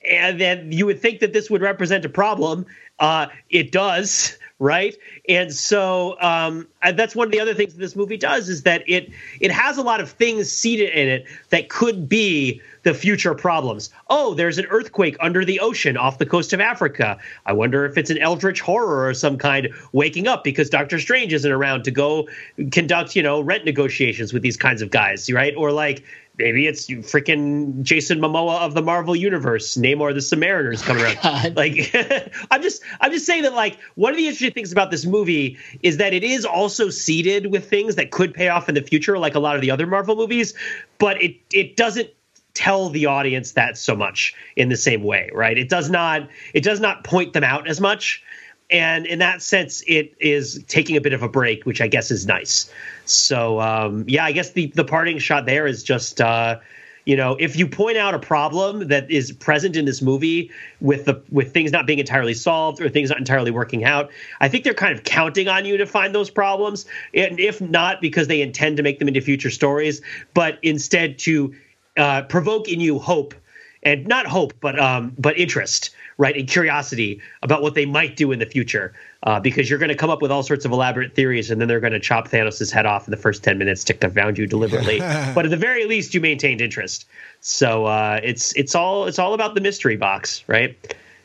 And then you would think that this would represent a problem. Uh, it does, right? And so um, that's one of the other things that this movie does, is that it it has a lot of things seated in it that could be the future problems. Oh, there's an earthquake under the ocean off the coast of Africa. I wonder if it's an eldritch horror or some kind waking up because Doctor Strange isn't around to go conduct, you know, rent negotiations with these kinds of guys, right? Or like, maybe it's freaking Jason Momoa of the Marvel Universe, Namor the Samaritan's coming around. God. Like, I'm just, I'm just saying that, like, one of the interesting things about this movie is that it is also seeded with things that could pay off in the future, like a lot of the other Marvel movies, but it it doesn't tell the audience that so much in the same way, right? It does not, it does not point them out as much. And in that sense, it is taking a bit of a break, which I guess is nice. So, um, yeah, I guess the, the parting shot there is just, uh, you know, if you point out a problem that is present in this movie with the with things not being entirely solved or things not entirely working out, I think they're kind of counting on you to find those problems. And if not, because they intend to make them into future stories, but instead to uh, provoke in you hope. And not hope, but um, but interest, right, and curiosity about what they might do in the future, uh, because you're going to come up with all sorts of elaborate theories, and then they're going to chop Thanos' head off in the first ten minutes to confound you deliberately. But at the very least, you maintained interest. So uh, it's it's all it's all about the mystery box, right?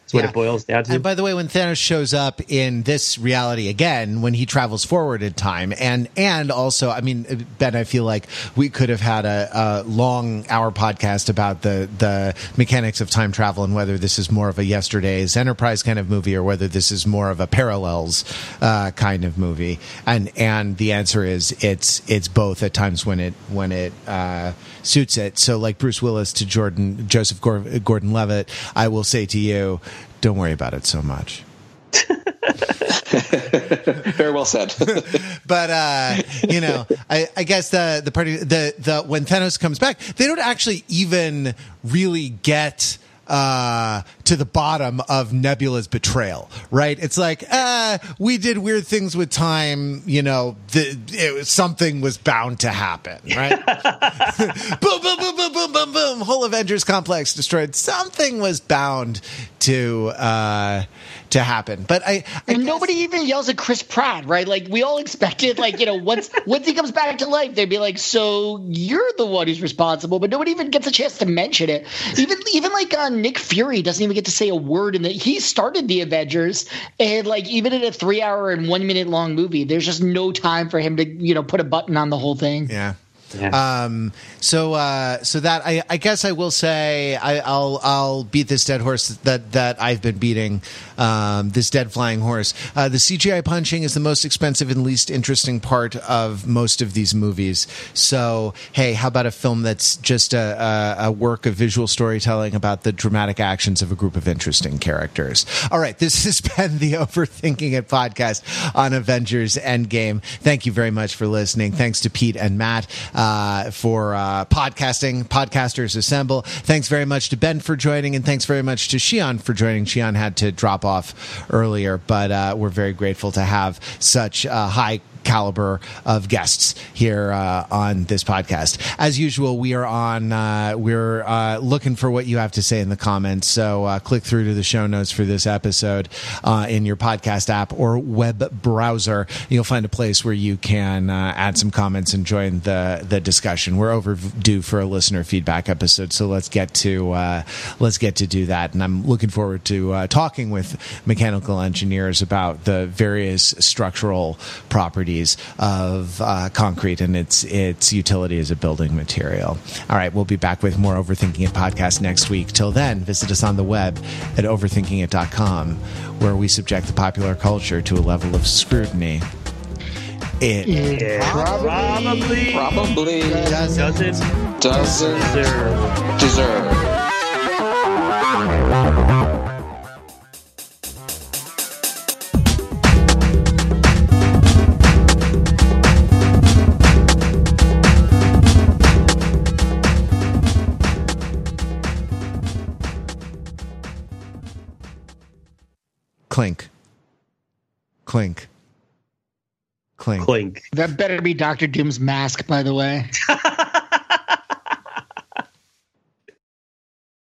That's what yeah. it boils down to. And by the way, when Thanos shows up in this reality again, when he travels forward in time, and and also, I mean, Ben, I feel like we could have had a, a long hour podcast about the, the mechanics of time travel and whether this is more of a Yesterday's Enterprise kind of movie or whether this is more of a Parallels uh, kind of movie. And and the answer is it's it's both at times when it when it uh, suits it. So like Bruce Willis to Jordan Joseph Gordon-Levitt, I will say to you, don't worry about it so much. Very well said. But uh, you know, I, I guess the the party the the when Thanos comes back, they don't actually even really get uh, to the bottom of Nebula's betrayal, right? It's like, uh, we did weird things with time, you know, the, it was, something was bound to happen, right? Boom, boom, boom, boom, boom, boom, boom, whole Avengers complex destroyed. Something was bound to, uh, to happen. But I, I and guess... nobody even yells at Chris Pratt, right? Like, we all expected, like, you know, once, once he comes back to life, they'd be like, so you're the one who's responsible, but nobody even gets a chance to mention it. Even, even like, uh, Nick Fury doesn't even get to say a word in that. He started the Avengers, and like even in a three hour and one minute long movie, there's just no time for him to, you know, put a button on the whole thing. Yeah. Yeah. Um, so, uh, so that I, I guess I will say I, I'll I'll beat this dead horse that, that I've been beating, um, this dead flying horse. Uh, the C G I punching is the most expensive and least interesting part of most of these movies. So, hey, how about a film that's just a, a, a work of visual storytelling about the dramatic actions of a group of interesting characters? All right, this has been the Overthinking It podcast on Avengers Endgame. Thank you very much for listening. Thanks to Pete and Matt. Uh, for uh, podcasting, Podcasters Assemble. Thanks very much to Ben for joining, and thanks very much to Shian for joining. Shian had to drop off earlier, but uh, we're very grateful to have such uh, high caliber of guests here uh, on this podcast. As usual, we are on uh, we're uh, looking for what you have to say in the comments, so uh, click through to the show notes for this episode uh, in your podcast app or web browser. You'll find a place where you can uh, add some comments and join the the discussion. We're overdue for a listener feedback episode, so let's get to uh, let's get to do that, and I'm looking forward to uh, talking with mechanical engineers about the various structural properties of uh, concrete and its its utility as a building material. All right, we'll be back with more Overthinking It podcast next week. Till then, visit us on the web at overthinking it dot com, where we subject the popular culture to a level of scrutiny It, it probably, probably, probably doesn't, doesn't, doesn't deserve. deserve. Clink, clink, clink, clink. That better be Doctor Doom's mask, by the way.